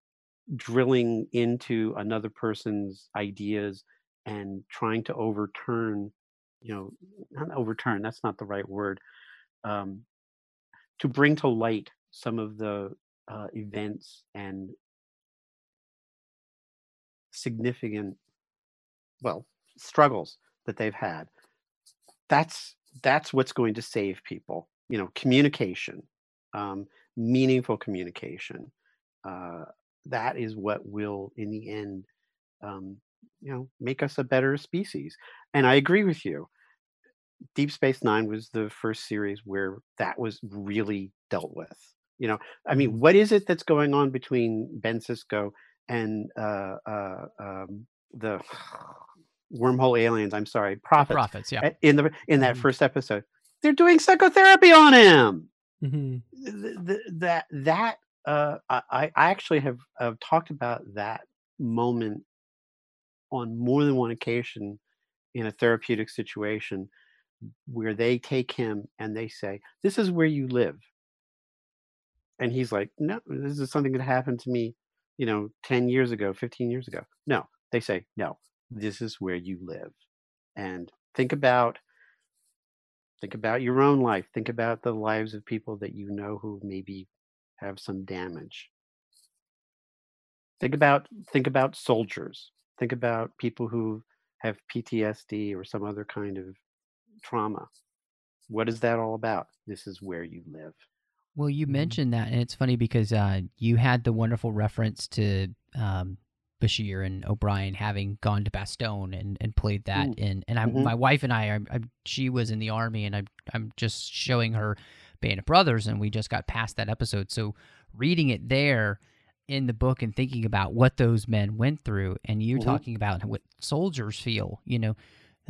drilling into another person's ideas and trying to overturn, you know, not overturn, that's not the right word, to bring to light some of the events and significant, well, struggles that they've had. That's what's going to save people, you know, communication, meaningful communication. That is what will, in the end, you know, make us a better species. And I agree with you. Deep Space Nine was the first series where that was really dealt with. You know, I mean, what is it that's going on between Ben Sisko and the wormhole aliens? I'm sorry, prophets. Yeah. In that first episode, they're doing psychotherapy on him. Mm-hmm. I actually have talked about that moment on more than one occasion in a therapeutic situation, where they take him and they say, "This is where you live," and he's like, "No, this is something that happened to me, you know, 10 years ago, 15 years ago." No, they say, "No, this is where you live, and think about your own life. Think about the lives of people that you know who maybe have some damage. Think about soldiers. Think about people who have PTSD or some other kind of trauma. What is that all about? This is where you live." Well, you mentioned that, and it's funny because you had the wonderful reference to Bashir and O'Brien having gone to Bastogne and played that. Ooh. And my wife and I, she was in the Army, and I'm just showing her Band of Brothers, and we just got past that episode. So reading it there in the book and thinking about what those men went through, and you're talking about what soldiers feel, you know,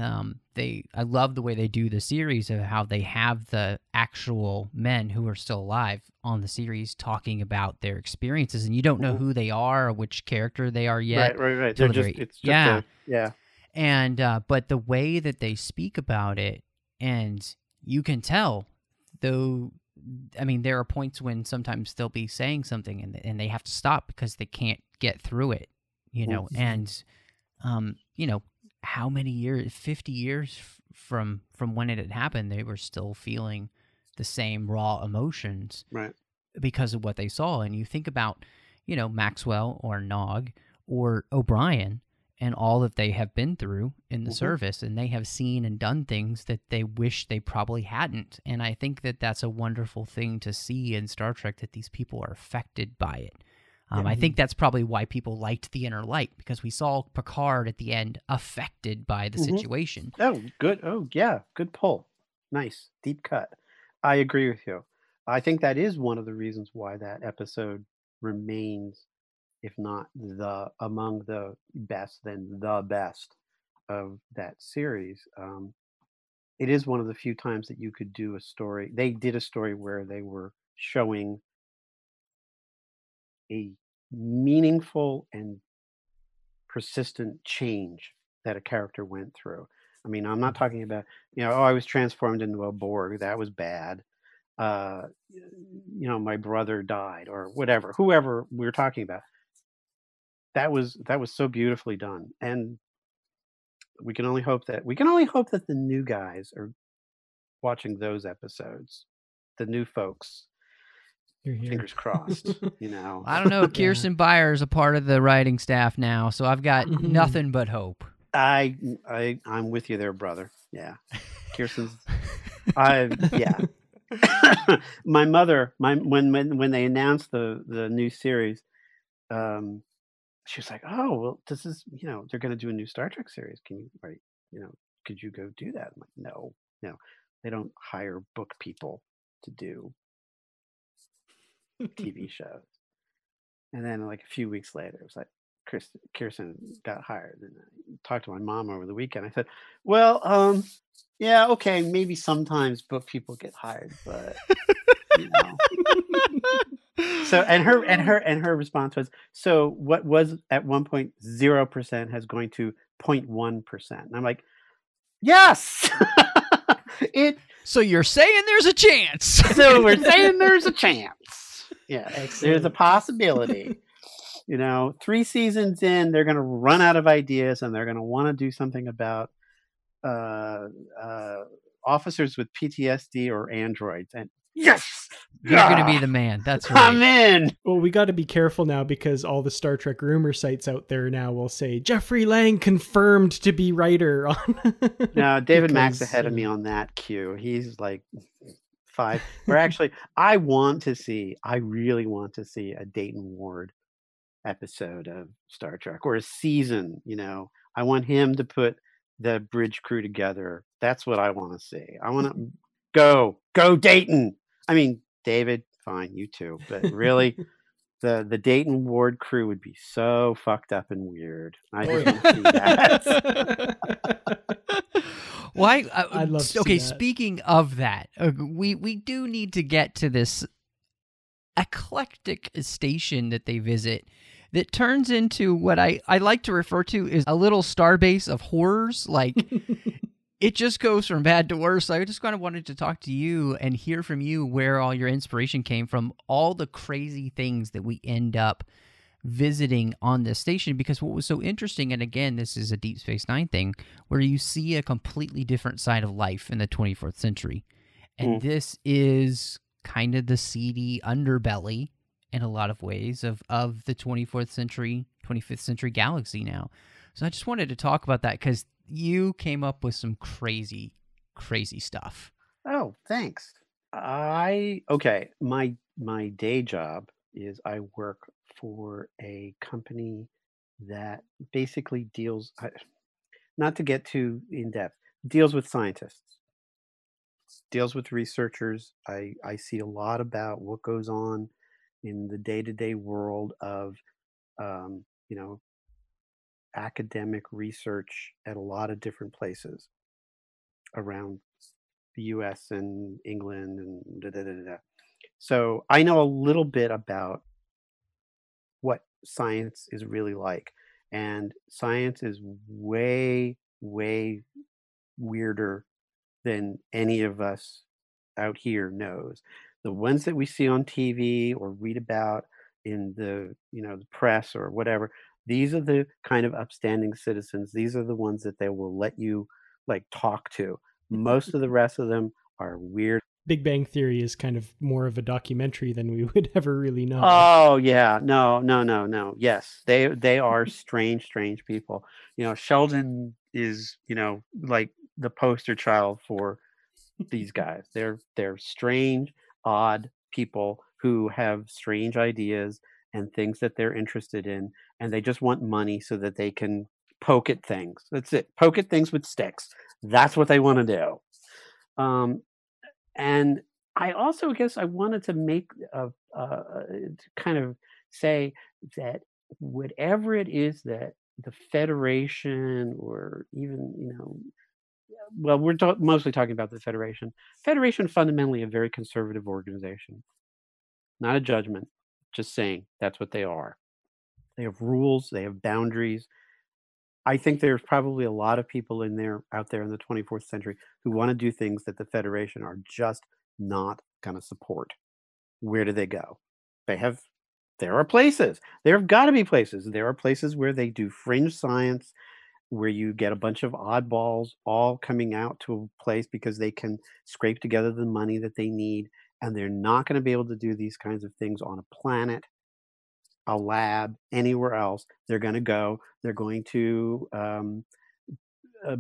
I love the way they do the series of how they have the actual men who are still alive on the series talking about their experiences, and you don't know who they are or which character they are yet. Right. They're just, it's just yeah. And, but the way that they speak about it, and you can tell, though, I mean, there are points when sometimes they'll be saying something and they have to stop because they can't get through it, you know, and, you know, how many years, 50 years from when it had happened, they were still feeling the same raw emotions, right, because of what they saw. And you think about, you know, Maxwell or Nog or O'Brien and all that they have been through in the service, and they have seen and done things that they wish they probably hadn't. And I think that that's a wonderful thing to see in Star Trek, that these people are affected by it. I think that's probably why people liked The Inner Light, because we saw Picard at the end affected by the situation. Oh, good. Oh, yeah. Good pull. Nice. Deep cut. I agree with you. I think that is one of the reasons why that episode remains, if not among the best, then the best of that series. It is one of the few times that you could do a story. They did a story where they were showing a meaningful and persistent change that a character went through. I mean, I'm not talking about, you know, oh, I was transformed into a Borg. That was bad. You know, my brother died, or whatever, whoever we were talking about. That was so beautifully done, and we can only hope that the new guys are watching those episodes, the new folks. You're here. Fingers crossed, you know. I don't know. Kirsten Beyer is a part of the writing staff now, so I've got nothing but hope. I'm with you there, brother. Yeah, Kirsten's. My mother, when they announced the new series, she was like, "Oh, well, this is, you know, they're going to do a new Star Trek series. Can you write? You know, could you go do that?" I'm like, "No, they don't hire book people to do TV shows." And then, like a few weeks later, it was like, Kirsten got hired. And I talked to my mom over the weekend. I said, "Well, yeah, okay, maybe sometimes book people get hired, but You know? So and her response was, so what was at 1.0% has going to 0.1%. And I'm like, yes. So you're saying there's a chance. So we're saying there's a chance. Yeah, there's a possibility. You know, 3 seasons in, they're going to run out of ideas, and they're going to want to do something about officers with PTSD or androids. And yes, you're going to be the man. That's right. I'm in. Well, we got to be careful now, because all the Star Trek rumor sites out there now will say Jeffrey Lang confirmed to be writer on. No, David Max ahead of me on that cue. He's like 5. Or actually, I really want to see a Dayton Ward episode of Star Trek, or a season. You know, I want him to put the bridge crew together. That's what I want to see. I want to go Dayton. I mean, David, fine, you too, but really, the Dayton Ward crew would be so fucked up and weird. I didn't see that. Well, I love. Okay, speaking of that, we do need to get to this eclectic station that they visit that turns into what I like to refer to as a little starbase of horrors. Like, it just goes from bad to worse. So I just kind of wanted to talk to you and hear from you where all your inspiration came from, all the crazy things that we end up visiting on this station. Because what was so interesting, and again, this is a Deep Space Nine thing, where you see a completely different side of life in the 24th century. And this is kind of the seedy underbelly in a lot of ways of the 25th century galaxy now. So I just wanted to talk about that, because you came up with some crazy, crazy stuff. Oh, thanks. My day job is I work for a company that basically deals, not to get too in depth, deals with scientists, deals with researchers. I see a lot about what goes on in the day-to-day world of, you know, academic research at a lot of different places around the U.S. and England and da-da-da-da. So I know a little bit about what science is really like. And science is way, way weirder than any of us out here knows. The ones that we see on TV or read about in the, you know, the press or whatever, these are the kind of upstanding citizens. These are the ones that they will let you like talk to. Most of the rest of them are weird. Big Bang Theory is kind of more of a documentary than we would ever really know. Oh yeah. No. Yes. They are strange people. You know, Sheldon is, you know, like the poster child for these guys. They're strange, odd people who have strange ideas and things that they're interested in, and they just want money so that they can poke at things. That's it. Poke at things with sticks. That's what they want to do. And I also guess I wanted to make kind of say that whatever it is that the Federation, or even, you know, well, we're mostly talking about the Federation. Federation fundamentally a very conservative organization. Not a judgment, just saying that's what they are. They have rules, they have boundaries. I think there's probably a lot of people out there in the 24th century who want to do things that the Federation are just not going to support. Where do they go? There are places. There have got to be places. There are places where they do fringe science, where you get a bunch of oddballs all coming out to a place because they can scrape together the money that they need, and they're not going to be able to do these kinds of things on a planet, a lab, anywhere else. They're going to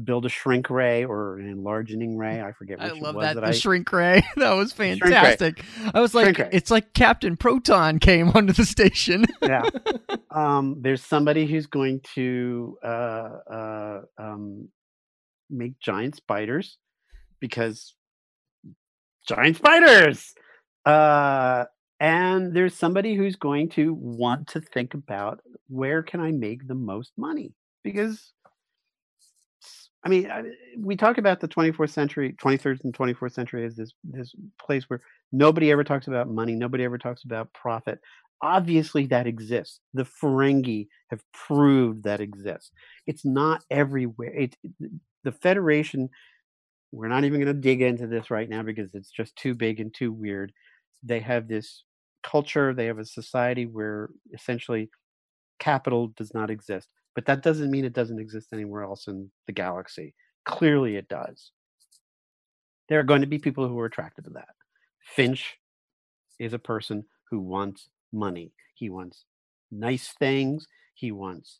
build a shrink ray or an enlargening ray. I forget which one. I love that. The shrink ray. That was fantastic. I was like, it's like Captain Proton came onto the station. Yeah. There's somebody who's going to make giant spiders, because giant spiders. And there's somebody who's going to want to think about, where can I make the most money? Because I mean, we talk about the 24th century, 23rd and 24th century as this place where nobody ever talks about money. Nobody ever talks about profit. Obviously, that exists. The Ferengi have proved that exists. It's not everywhere. The Federation, we're not even going to dig into this right now because it's just too big and too weird. They have this culture. They have a society where essentially capital does not exist. But that doesn't mean it doesn't exist anywhere else in the galaxy. Clearly it does. There are going to be people who are attracted to that. Finch is a person who wants money. He wants nice things. He wants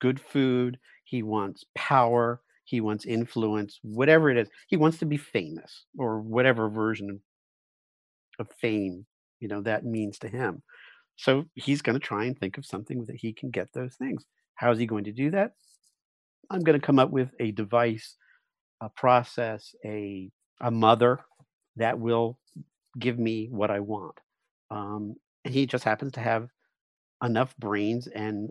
good food. He wants power. He wants influence, whatever it is. He wants to be famous or whatever version of fame, you know, that means to him. So he's going to try and think of something that he can get those things. How is he going to do that? I'm going to come up with a device, a process, a mother that will give me what I want. And he just happens to have enough brains and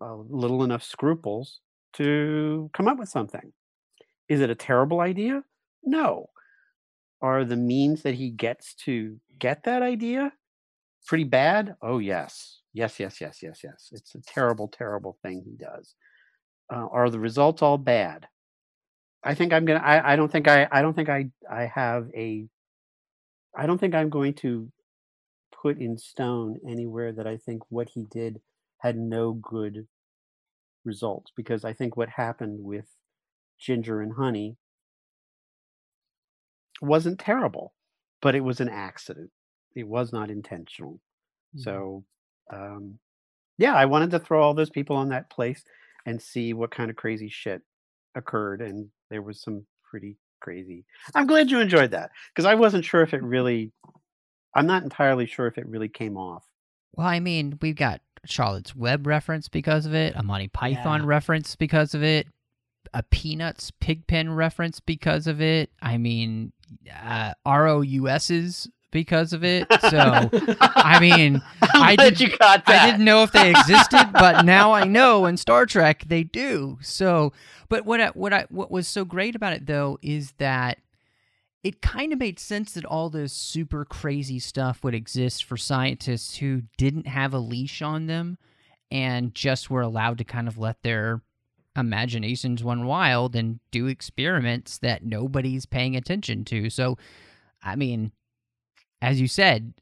little enough scruples to come up with something. Is it a terrible idea? No. Are the means that he gets to get that idea pretty bad? Oh, yes. Yes. It's a terrible, terrible thing he does. Are the results all bad? I don't think I'm going to put in stone anywhere that I think what he did had no good results, because I think what happened with Ginger and Honey wasn't terrible, but it was an accident. It was not intentional. Mm-hmm. So yeah, I wanted to throw all those people on that place and see what kind of crazy shit occurred. And there was some pretty crazy. I'm glad you enjoyed that, because I wasn't sure if it really, I'm not entirely sure if it really came off. Well, I mean, we've got Charlotte's Web reference because of it, a Monty Python reference because of it, a Peanuts Pigpen reference because of it. I mean, ROUS's because of it. So, I mean, I didn't know if they existed, but now I know in Star Trek they do. So, but what was so great about it though is that it kind of made sense that all this super crazy stuff would exist for scientists who didn't have a leash on them and just were allowed to kind of let their imaginations run wild and do experiments that nobody's paying attention to. So, I mean, as you said,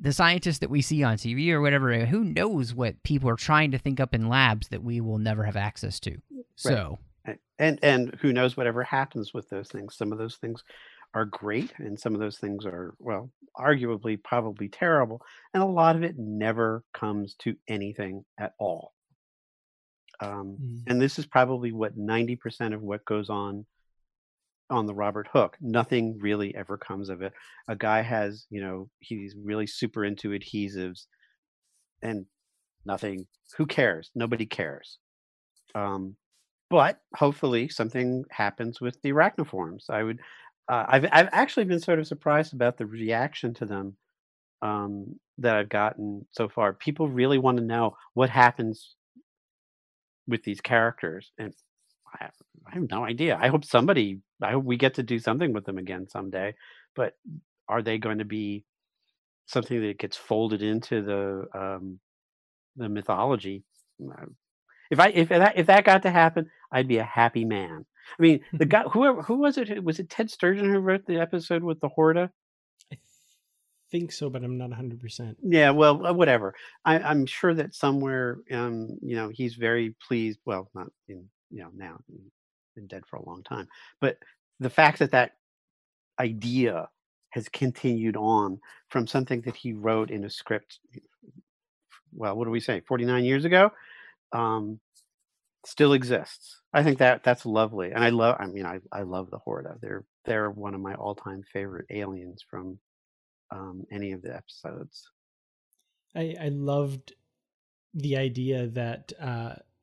the scientists that we see on TV or whatever, who knows what people are trying to think up in labs that we will never have access to. Right. So, and who knows whatever happens with those things. Some of those things are great, and some of those things are, well, arguably probably terrible. And a lot of it never comes to anything at all. And this is probably what 90% of what goes on the Robert Hooke. Nothing really ever comes of it. A guy has, you know, he's really super into adhesives and nothing. Who cares? Nobody cares. But hopefully something happens with the arachnoforms. I've actually been sort of surprised about the reaction to them that I've gotten so far. People really want to know what happens with these characters, and I have no idea. I hope we get to do something with them again someday, but are they going to be something that gets folded into the mythology? If that got to happen, I'd be a happy man. I mean, the guy, who was it? Was it Ted Sturgeon who wrote the episode with the Horta? I think so, but I'm not 100%. Yeah, well, whatever. I'm sure that somewhere, you know, he's very pleased. Well, not in, you know, now, been dead for a long time, but the fact that that idea has continued on from something that he wrote in a script. Well, what do we say? 49 years ago. Still exists. I think that's lovely, and I love the Horta. They're one of my all-time favorite aliens from any of the episodes. I loved the idea that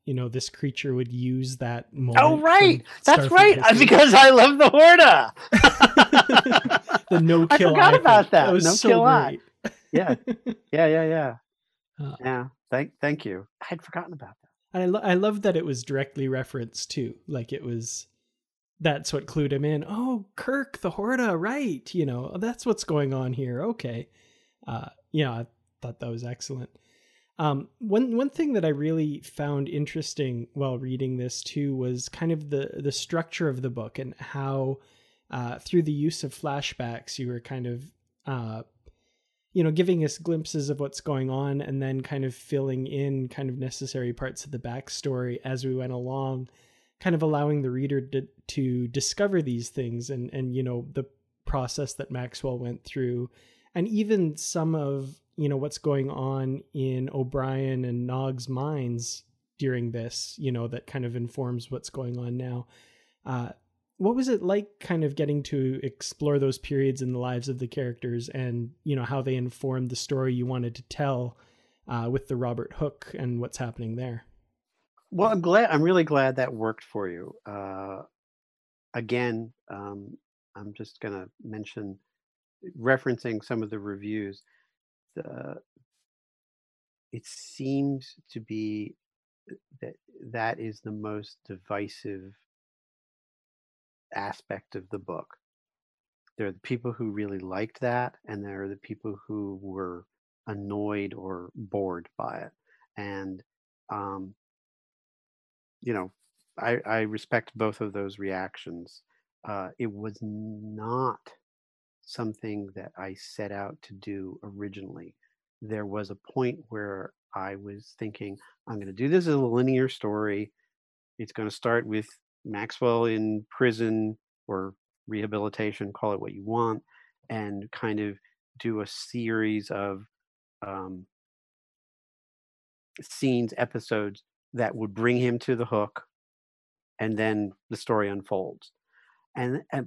you know, this creature would use that moment. Oh, right, that's right, because I love the Horta. The no-kill. I forgot about that. No-kill eye. Yeah. Thank you. I had forgotten about that. And I love that it was directly referenced too. Like it was that's what clued him in. Oh, Kirk, the Horta, right. You know, that's what's going on here. Okay. Yeah, I thought that was excellent. One thing that I really found interesting while reading this too was kind of the structure of the book and how, through the use of flashbacks, you were kind of, you know, giving us glimpses of what's going on and then kind of filling in kind of necessary parts of the backstory as we went along, kind of allowing the reader to discover these things and, you know, the process that Maxwell went through and even some of, you know, what's going on in O'Brien and Nog's minds during this, you know, that kind of informs what's going on now. What was it like kind of getting to explore those periods in the lives of the characters and, you know, how they informed the story you wanted to tell with the Robert Hooke and what's happening there? Well, I'm really glad that worked for you. Again, I'm just going to mention, referencing some of the reviews, it seems to be that is the most divisive aspect of the book. There are the people who really liked that, and there are the people who were annoyed or bored by it. And you know, I respect both of those reactions. It was not something that I set out to do originally. There was a point where I was thinking, I'm going to do this as a linear story. It's going to start with Maxwell in prison or rehabilitation, call it what you want, and kind of do a series of scenes, episodes that would bring him to the hook, and then the story unfolds.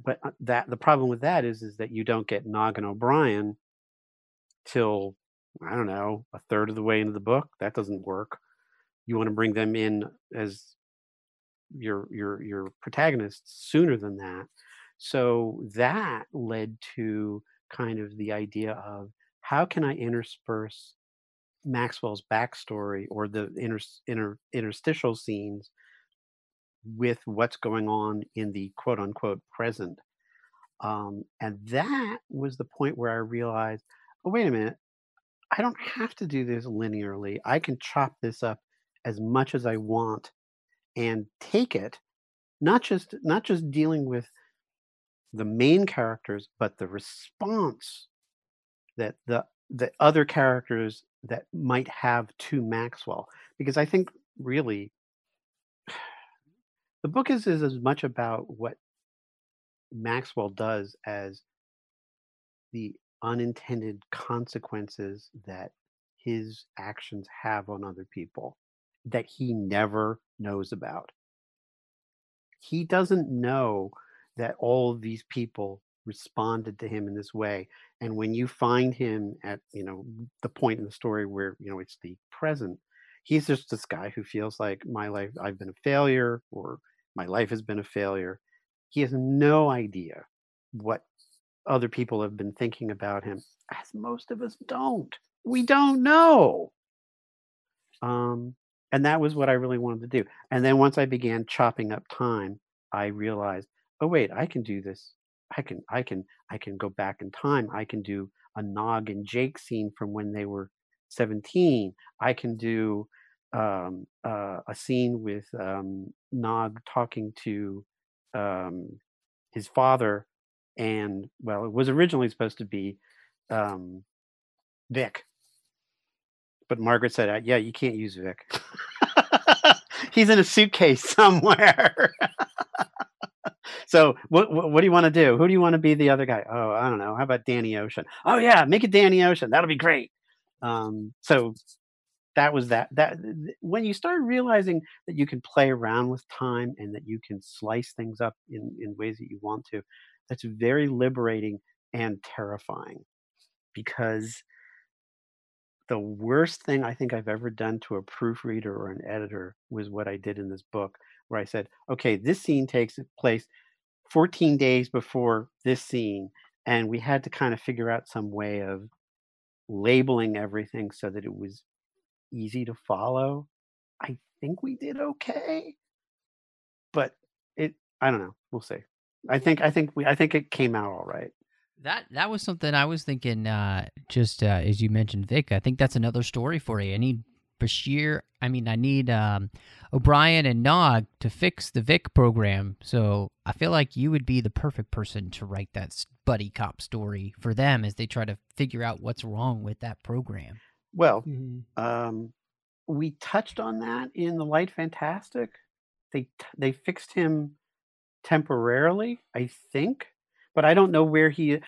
But that the problem with that is that you don't get Nog and O'Brien till, I don't know, a third of the way into the book. That doesn't work. You want to bring them in as your protagonists sooner than that. So that led to kind of the idea of, how can I intersperse Maxwell's backstory or the interstitial scenes with what's going on in the quote unquote present. And that was the point where I realized, oh, wait a minute, I don't have to do this linearly. I can chop this up as much as I want and take it, not just dealing with the main characters, but the response that the other characters that might have to Maxwell. Because I think really the book is as much about what Maxwell does as the unintended consequences that his actions have on other people that he never knows about. He doesn't know that all of these people responded to him in this way. And when you find him at, you know, the point in the story where, you know, it's the present, he's just this guy who feels like I've been a failure, or my life has been a failure. He has no idea what other people have been thinking about him, as most of us don't. We don't know. And that was what I really wanted to do. And then once I began chopping up time, I realized, oh wait, I can do this. I can go back in time. I can do a Nog and Jake scene from when they were 17. I can do a scene with Nog talking to his father, and well, it was originally supposed to be Vic, but Margaret said, "Yeah, you can't use Vic. He's in a suitcase somewhere." So what do you want to do? Who do you want to be the other guy? Oh, I don't know. How about Danny Ocean? Oh yeah, make it Danny Ocean. That'll be great. So that was that when you start realizing that you can play around with time and that you can slice things up in ways that you want to, that's very liberating and terrifying, because the worst thing I think I've ever done to a proofreader or an editor was what I did in this book, where I said, okay, this scene takes place 14 days before this scene, and we had to kind of figure out some way of labeling everything so that it was easy to follow. I think we did okay, but it I don't know. We'll see. I think it came out all right. That was something I was thinking. Just as you mentioned, Vic, I think that's another story for you. I need Bashir. I need O'Brien and Nog to fix the Vic program. So I feel like you would be the perfect person to write that buddy cop story for them as they try to figure out what's wrong with that program. Well, we touched on that in The Light Fantastic. They fixed him temporarily, I think. But I don't know where he.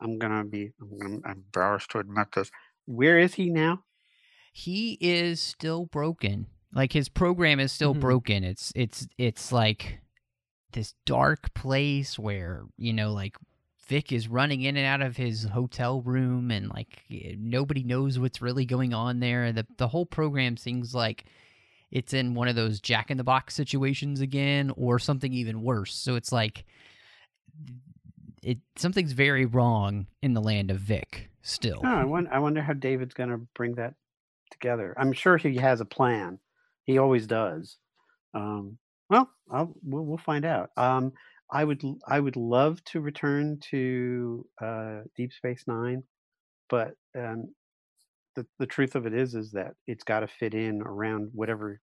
I'm embarrassed to admit this. Where is he now? He is still broken. Like, his program is still broken. It's like this dark place where, like, Vic is running in and out of his hotel room, and like nobody knows what's really going on there. The whole program seems like it's in one of those Jack in the Box situations again, or something even worse. So it's like. Something's very wrong in the land of Vic still. Oh, I wonder how David's going to bring that together. I'm sure he has a plan. He always does. We'll find out. I would love to return to Deep Space Nine, but the truth of it is that it's got to fit in around whatever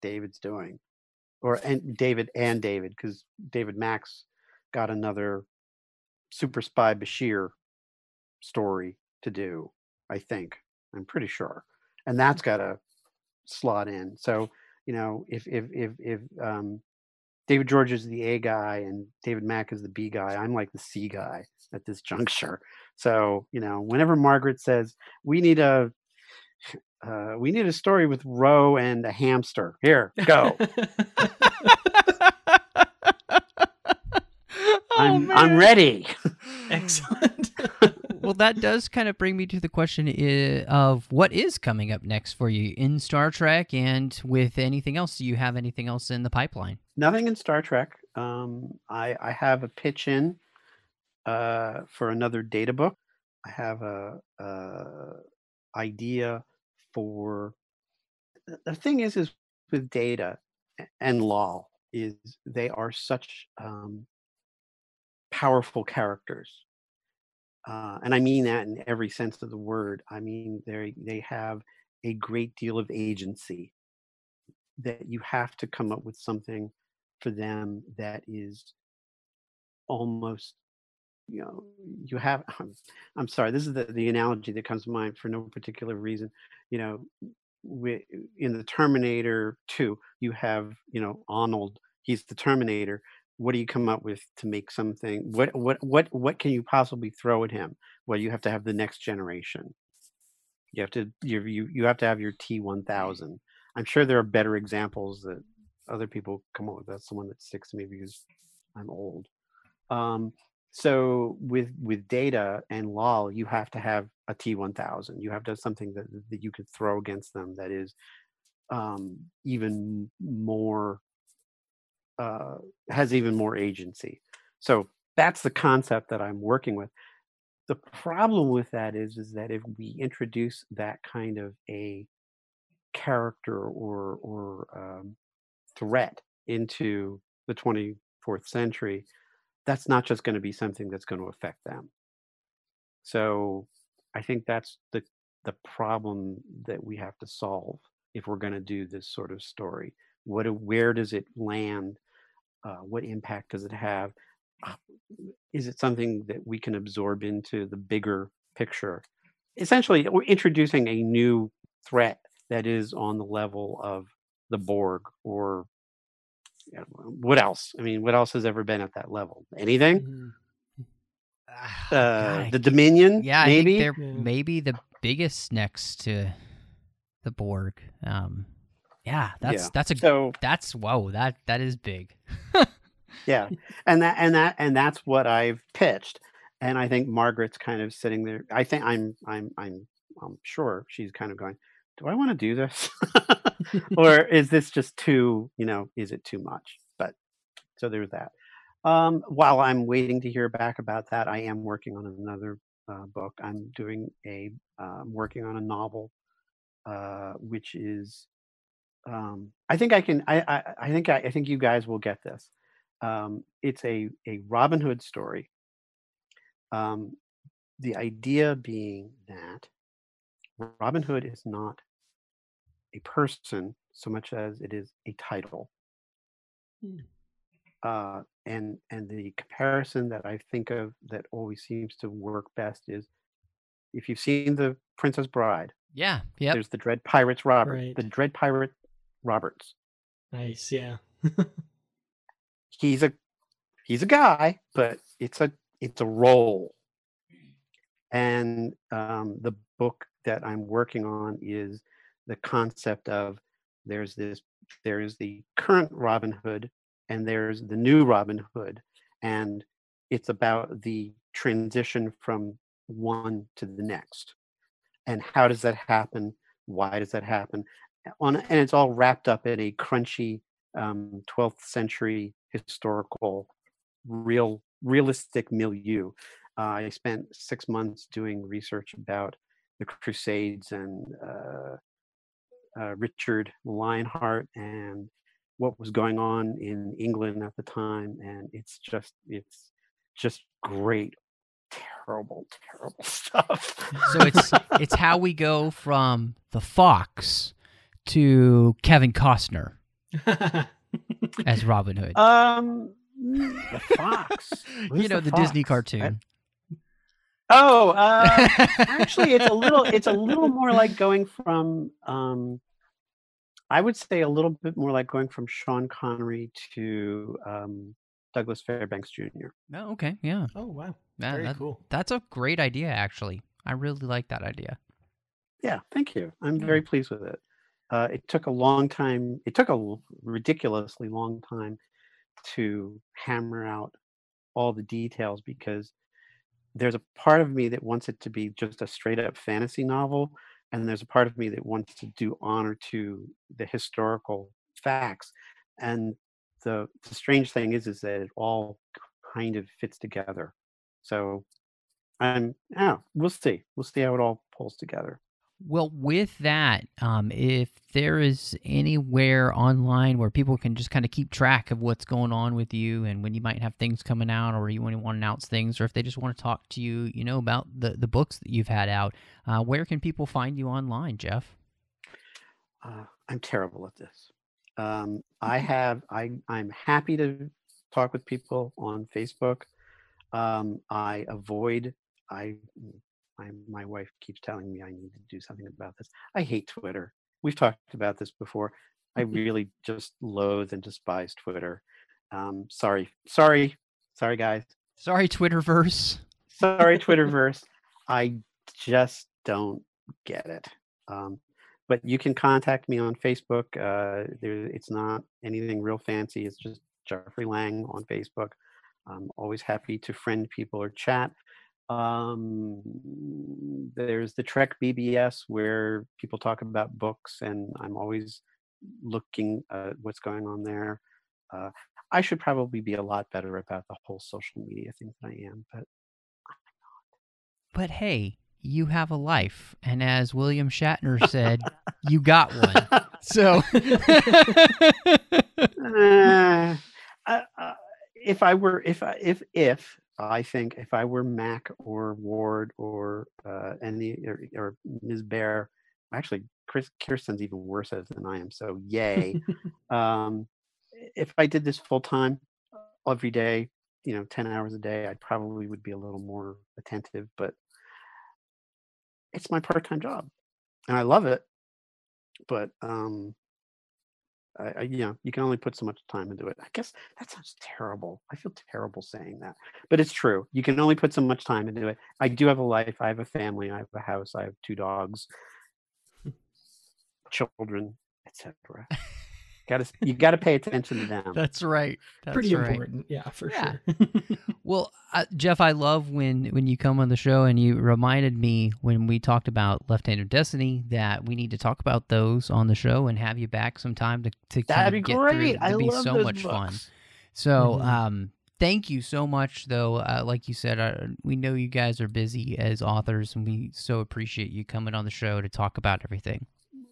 David's doing, or David, because David Max got another super spy Bashir story to do, I think. I'm pretty sure. And that's got to slot in. So, if David George is the A guy and David Mack is the B guy, I'm like the C guy at this juncture. So, whenever Margaret says, we need a story with Ro and a hamster. Here, go. I'm ready. Excellent. Well, that does kind of bring me to the question of what is coming up next for you in Star Trek and with anything else. Do you have anything else in the pipeline? Nothing in Star Trek. I have a pitch in for another Data book. I have a idea for... The thing is with Data and Lal is they are such... powerful characters, and I mean that in every sense of the word. I mean they have a great deal of agency, that you have to come up with something for them that is almost, you have. I'm sorry, this is the analogy that comes to mind for no particular reason. In the Terminator 2, you have Arnold. He's the Terminator. What do you come up with to make something? What can you possibly throw at him? Well, you have to have the next generation. You have to have your T-1000. I'm sure there are better examples that other people come up with. That's the one that sticks to me because I'm old. So with Data and Lal, you have to have a T-1000. You have to have something that you can throw against them that is even more. Has even more agency. So that's the concept that I'm working with. The problem with that is that if we introduce that kind of a character or threat into the 24th century, that's not just going to be something that's going to affect them. So I think that's the problem that we have to solve if we're going to do this sort of story. Where does it land? What impact does it have? Is it something that we can absorb into the bigger picture? Essentially, we're introducing a new threat that is on the level of the Borg or what else? What else has ever been at that level? Anything? God, the Dominion? Yeah, maybe? I think they're maybe the biggest next to the Borg. Yeah, that is big. Yeah. And that's what I've pitched. And I think Margaret's kind of sitting there. I think I'm sure she's kind of going, do I want to do this? Or is this just too, is it too much? But so there's that. While I'm waiting to hear back about that, I am working on another book. I'm doing working on a novel, which is I think you guys will get this. It's a Robin Hood story. The idea being that Robin Hood is not a person so much as it is a title. And the comparison that I think of that always seems to work best is if you've seen The Princess Bride. Yeah. Yep. There's the Dread Pirates Robert. Right. The Dread Pirate Roberts. Nice, yeah. He's a guy, but it's a role. And the book that I'm working on is the concept of there is the current Robin Hood and there's the new Robin Hood, and it's about the transition from one to the next, and how does that happen? Why does that happen? And it's all wrapped up in a crunchy 12th century historical, realistic milieu. I spent 6 months doing research about the Crusades and Richard Lionheart and what was going on in England at the time, and it's just great, terrible stuff. So it's how we go from the Fox to Kevin Costner as Robin Hood. The Fox, the Fox? Disney cartoon. Actually, it's a little more like going from. I would say a little bit more like going from Sean Connery to Douglas Fairbanks Jr. Oh, okay, yeah. Oh, wow, very cool. That's a great idea, actually. I really like that idea. Yeah, thank you. I'm very pleased with it. It took a long time. It took a ridiculously long time to hammer out all the details, because there's a part of me that wants it to be just a straight up fantasy novel, and there's a part of me that wants to do honor to the historical facts. And the strange thing is that it all kind of fits together. So we'll see how it all pulls together. Well, with that, if there is anywhere online where people can just kind of keep track of what's going on with you and when you might have things coming out, or you want to announce things, or if they just want to talk to you, about the books that you've had out, where can people find you online, Jeff? I'm terrible at this. I'm happy to talk with people on Facebook. My wife keeps telling me I need to do something about this. I hate Twitter. We've talked about this before. I really just loathe and despise Twitter. Sorry, guys. Sorry, Twitterverse. I just don't get it. But you can contact me on Facebook. It's not anything real fancy. It's just Jeffrey Lang on Facebook. I'm always happy to friend people or chat. There's the Trek BBS where people talk about books, and I'm always looking at what's going on there. I should probably be a lot better about the whole social media thing than I am, but I'm not. But hey, you have a life, and as William Shatner said, you got one. So if I were Mac or Ward or Ms. Bear, actually, Kirsten's even worse at it than I am. So yay! If I did this full time, every day, 10 hours a day, I probably would be a little more attentive. But it's my part-time job, and I love it. But you can only put so much time into it. I guess that sounds terrible. I feel terrible saying that, but it's true. You can only put so much time into it. I do have a life. I have a family. I have a house. I have 2 dogs, children, etc. You got to pay attention to them. That's right. Pretty important. Yeah, for sure. Well, Jeff, I love when you come on the show, and you reminded me when we talked about Left Hand of Destiny that we need to talk about those on the show and have you back sometime to kind of get through. That'd be great. I love those books. Fun. So, thank you so much, though. Like you said, we know you guys are busy as authors, and we so appreciate you coming on the show to talk about everything.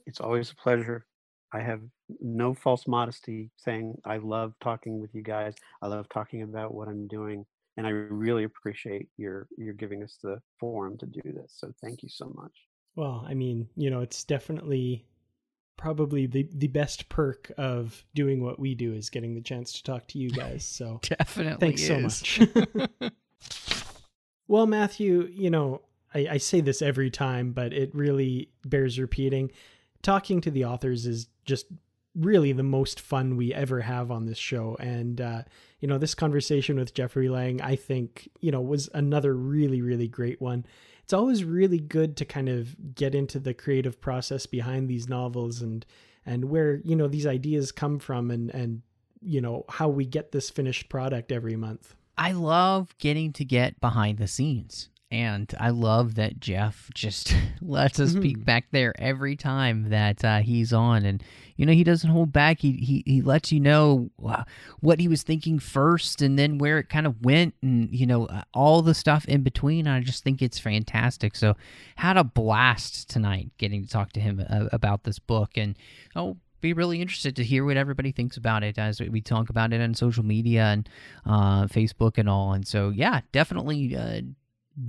It's always a pleasure. I have no false modesty saying I love talking with you guys. I love talking about what I'm doing. And I really appreciate your giving us the forum to do this. So thank you so much. Well, I mean, you know, it's definitely probably the best perk of doing what we do is getting the chance to talk to you guys. So definitely thanks so much. Well, Matthew, you know, I say this every time, but it really bears repeating. Talking to the authors is just really the most fun we ever have on this show. And, you know, this conversation with Jeffrey Lang, I think, you know, was another really, really great one. It's always really good to kind of get into the creative process behind these novels and where, you know, these ideas come from and, you know, how we get this finished product every month. I love getting to get behind the scenes. And I love that Jeff just lets us peek back there every time that he's on. And, you know, he doesn't hold back. He lets you know what he was thinking first and then where it kind of went and, you know, all the stuff in between. I just think it's fantastic. So had a blast tonight getting to talk to him about this book. And I'll be really interested to hear what everybody thinks about it as we talk about it on social media and Facebook and all. And so, yeah, definitely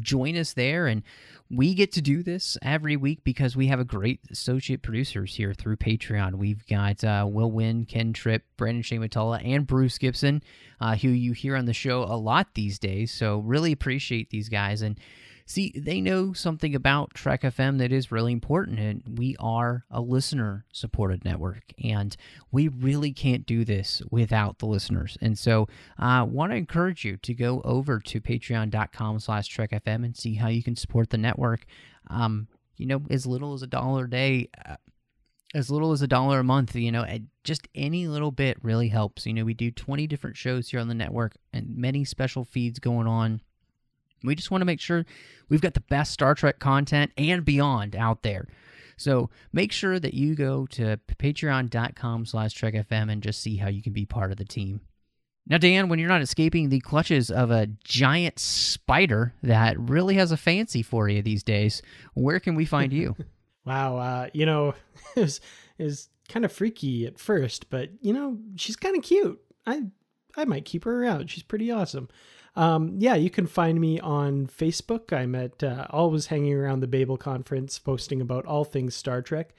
join us there, and we get to do this every week because we have a great associate producers here through Patreon. We've got Will Wynn, Ken Tripp, Brandon Shamatullah, and Bruce Gibson, who you hear on the show a lot these days. So really appreciate these guys, and see, they know something about Trek FM that is really important, and we are a listener-supported network, and we really can't do this without the listeners. And so I want to encourage you to go over to patreon.com/TrekFM and see how you can support the network. You know, as little as $1 a day, as little as $1 a month, you know, just any little bit really helps. You know, we do 20 different shows here on the network and many special feeds going on. We just want to make sure we've got the best Star Trek content and beyond out there. So make sure that you go to patreon.com/TrekFM and just see how you can be part of the team. Now, Dan, when you're not escaping the clutches of a giant spider that really has a fancy for you these days, where can we find you? Wow. You know, it was kind of freaky at first, but, you know, she's kind of cute. I might keep her around. She's pretty awesome. Yeah, you can find me on Facebook. I'm at always hanging around the Babel Conference, posting about all things Star Trek.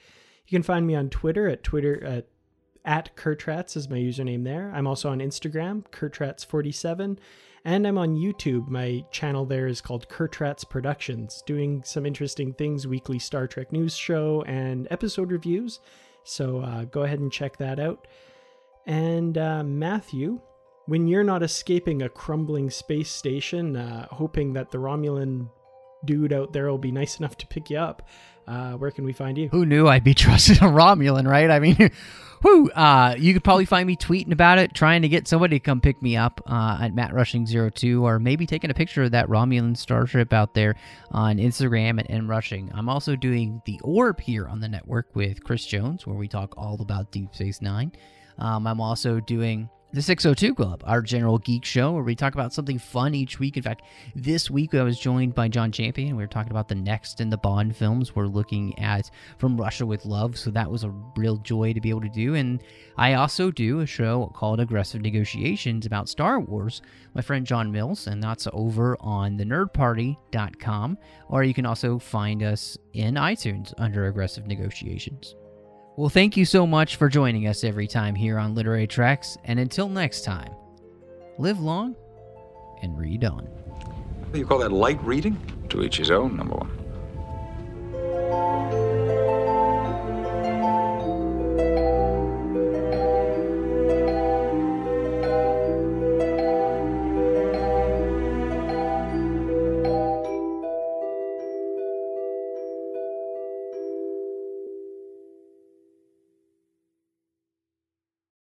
You can find me on Twitter at Kurtratz is my username there. I'm also on Instagram, Kurtratz47, and I'm on YouTube. My channel there is called Kurtratz Productions, doing some interesting things, weekly Star Trek news show and episode reviews. So go ahead and check that out. And Matthew, when you're not escaping a crumbling space station, hoping that the Romulan dude out there will be nice enough to pick you up, where can we find you? Who knew I'd be trusting a Romulan, right? I mean, whoo! You could probably find me tweeting about it, trying to get somebody to come pick me up at MattRushing02, or maybe taking a picture of that Romulan starship out there on Instagram at MRushing. I'm also doing The Orb here on the network with Chris Jones, where we talk all about Deep Space Nine. I'm also doing The 602 Club, our general geek show, where we talk about something fun each week. In fact, this week I was joined by John Champion. We were talking about the Next and the Bond films. We're looking at From Russia with Love, so that was a real joy to be able to do. And I also do a show called Aggressive Negotiations about Star Wars, my friend John Mills, and that's over on thenerdparty.com, or you can also find us in iTunes under Aggressive Negotiations. Well, thank you so much for joining us every time here on Literary Treks, and until next time, live long and read on. You call that light reading? To each his own, number one.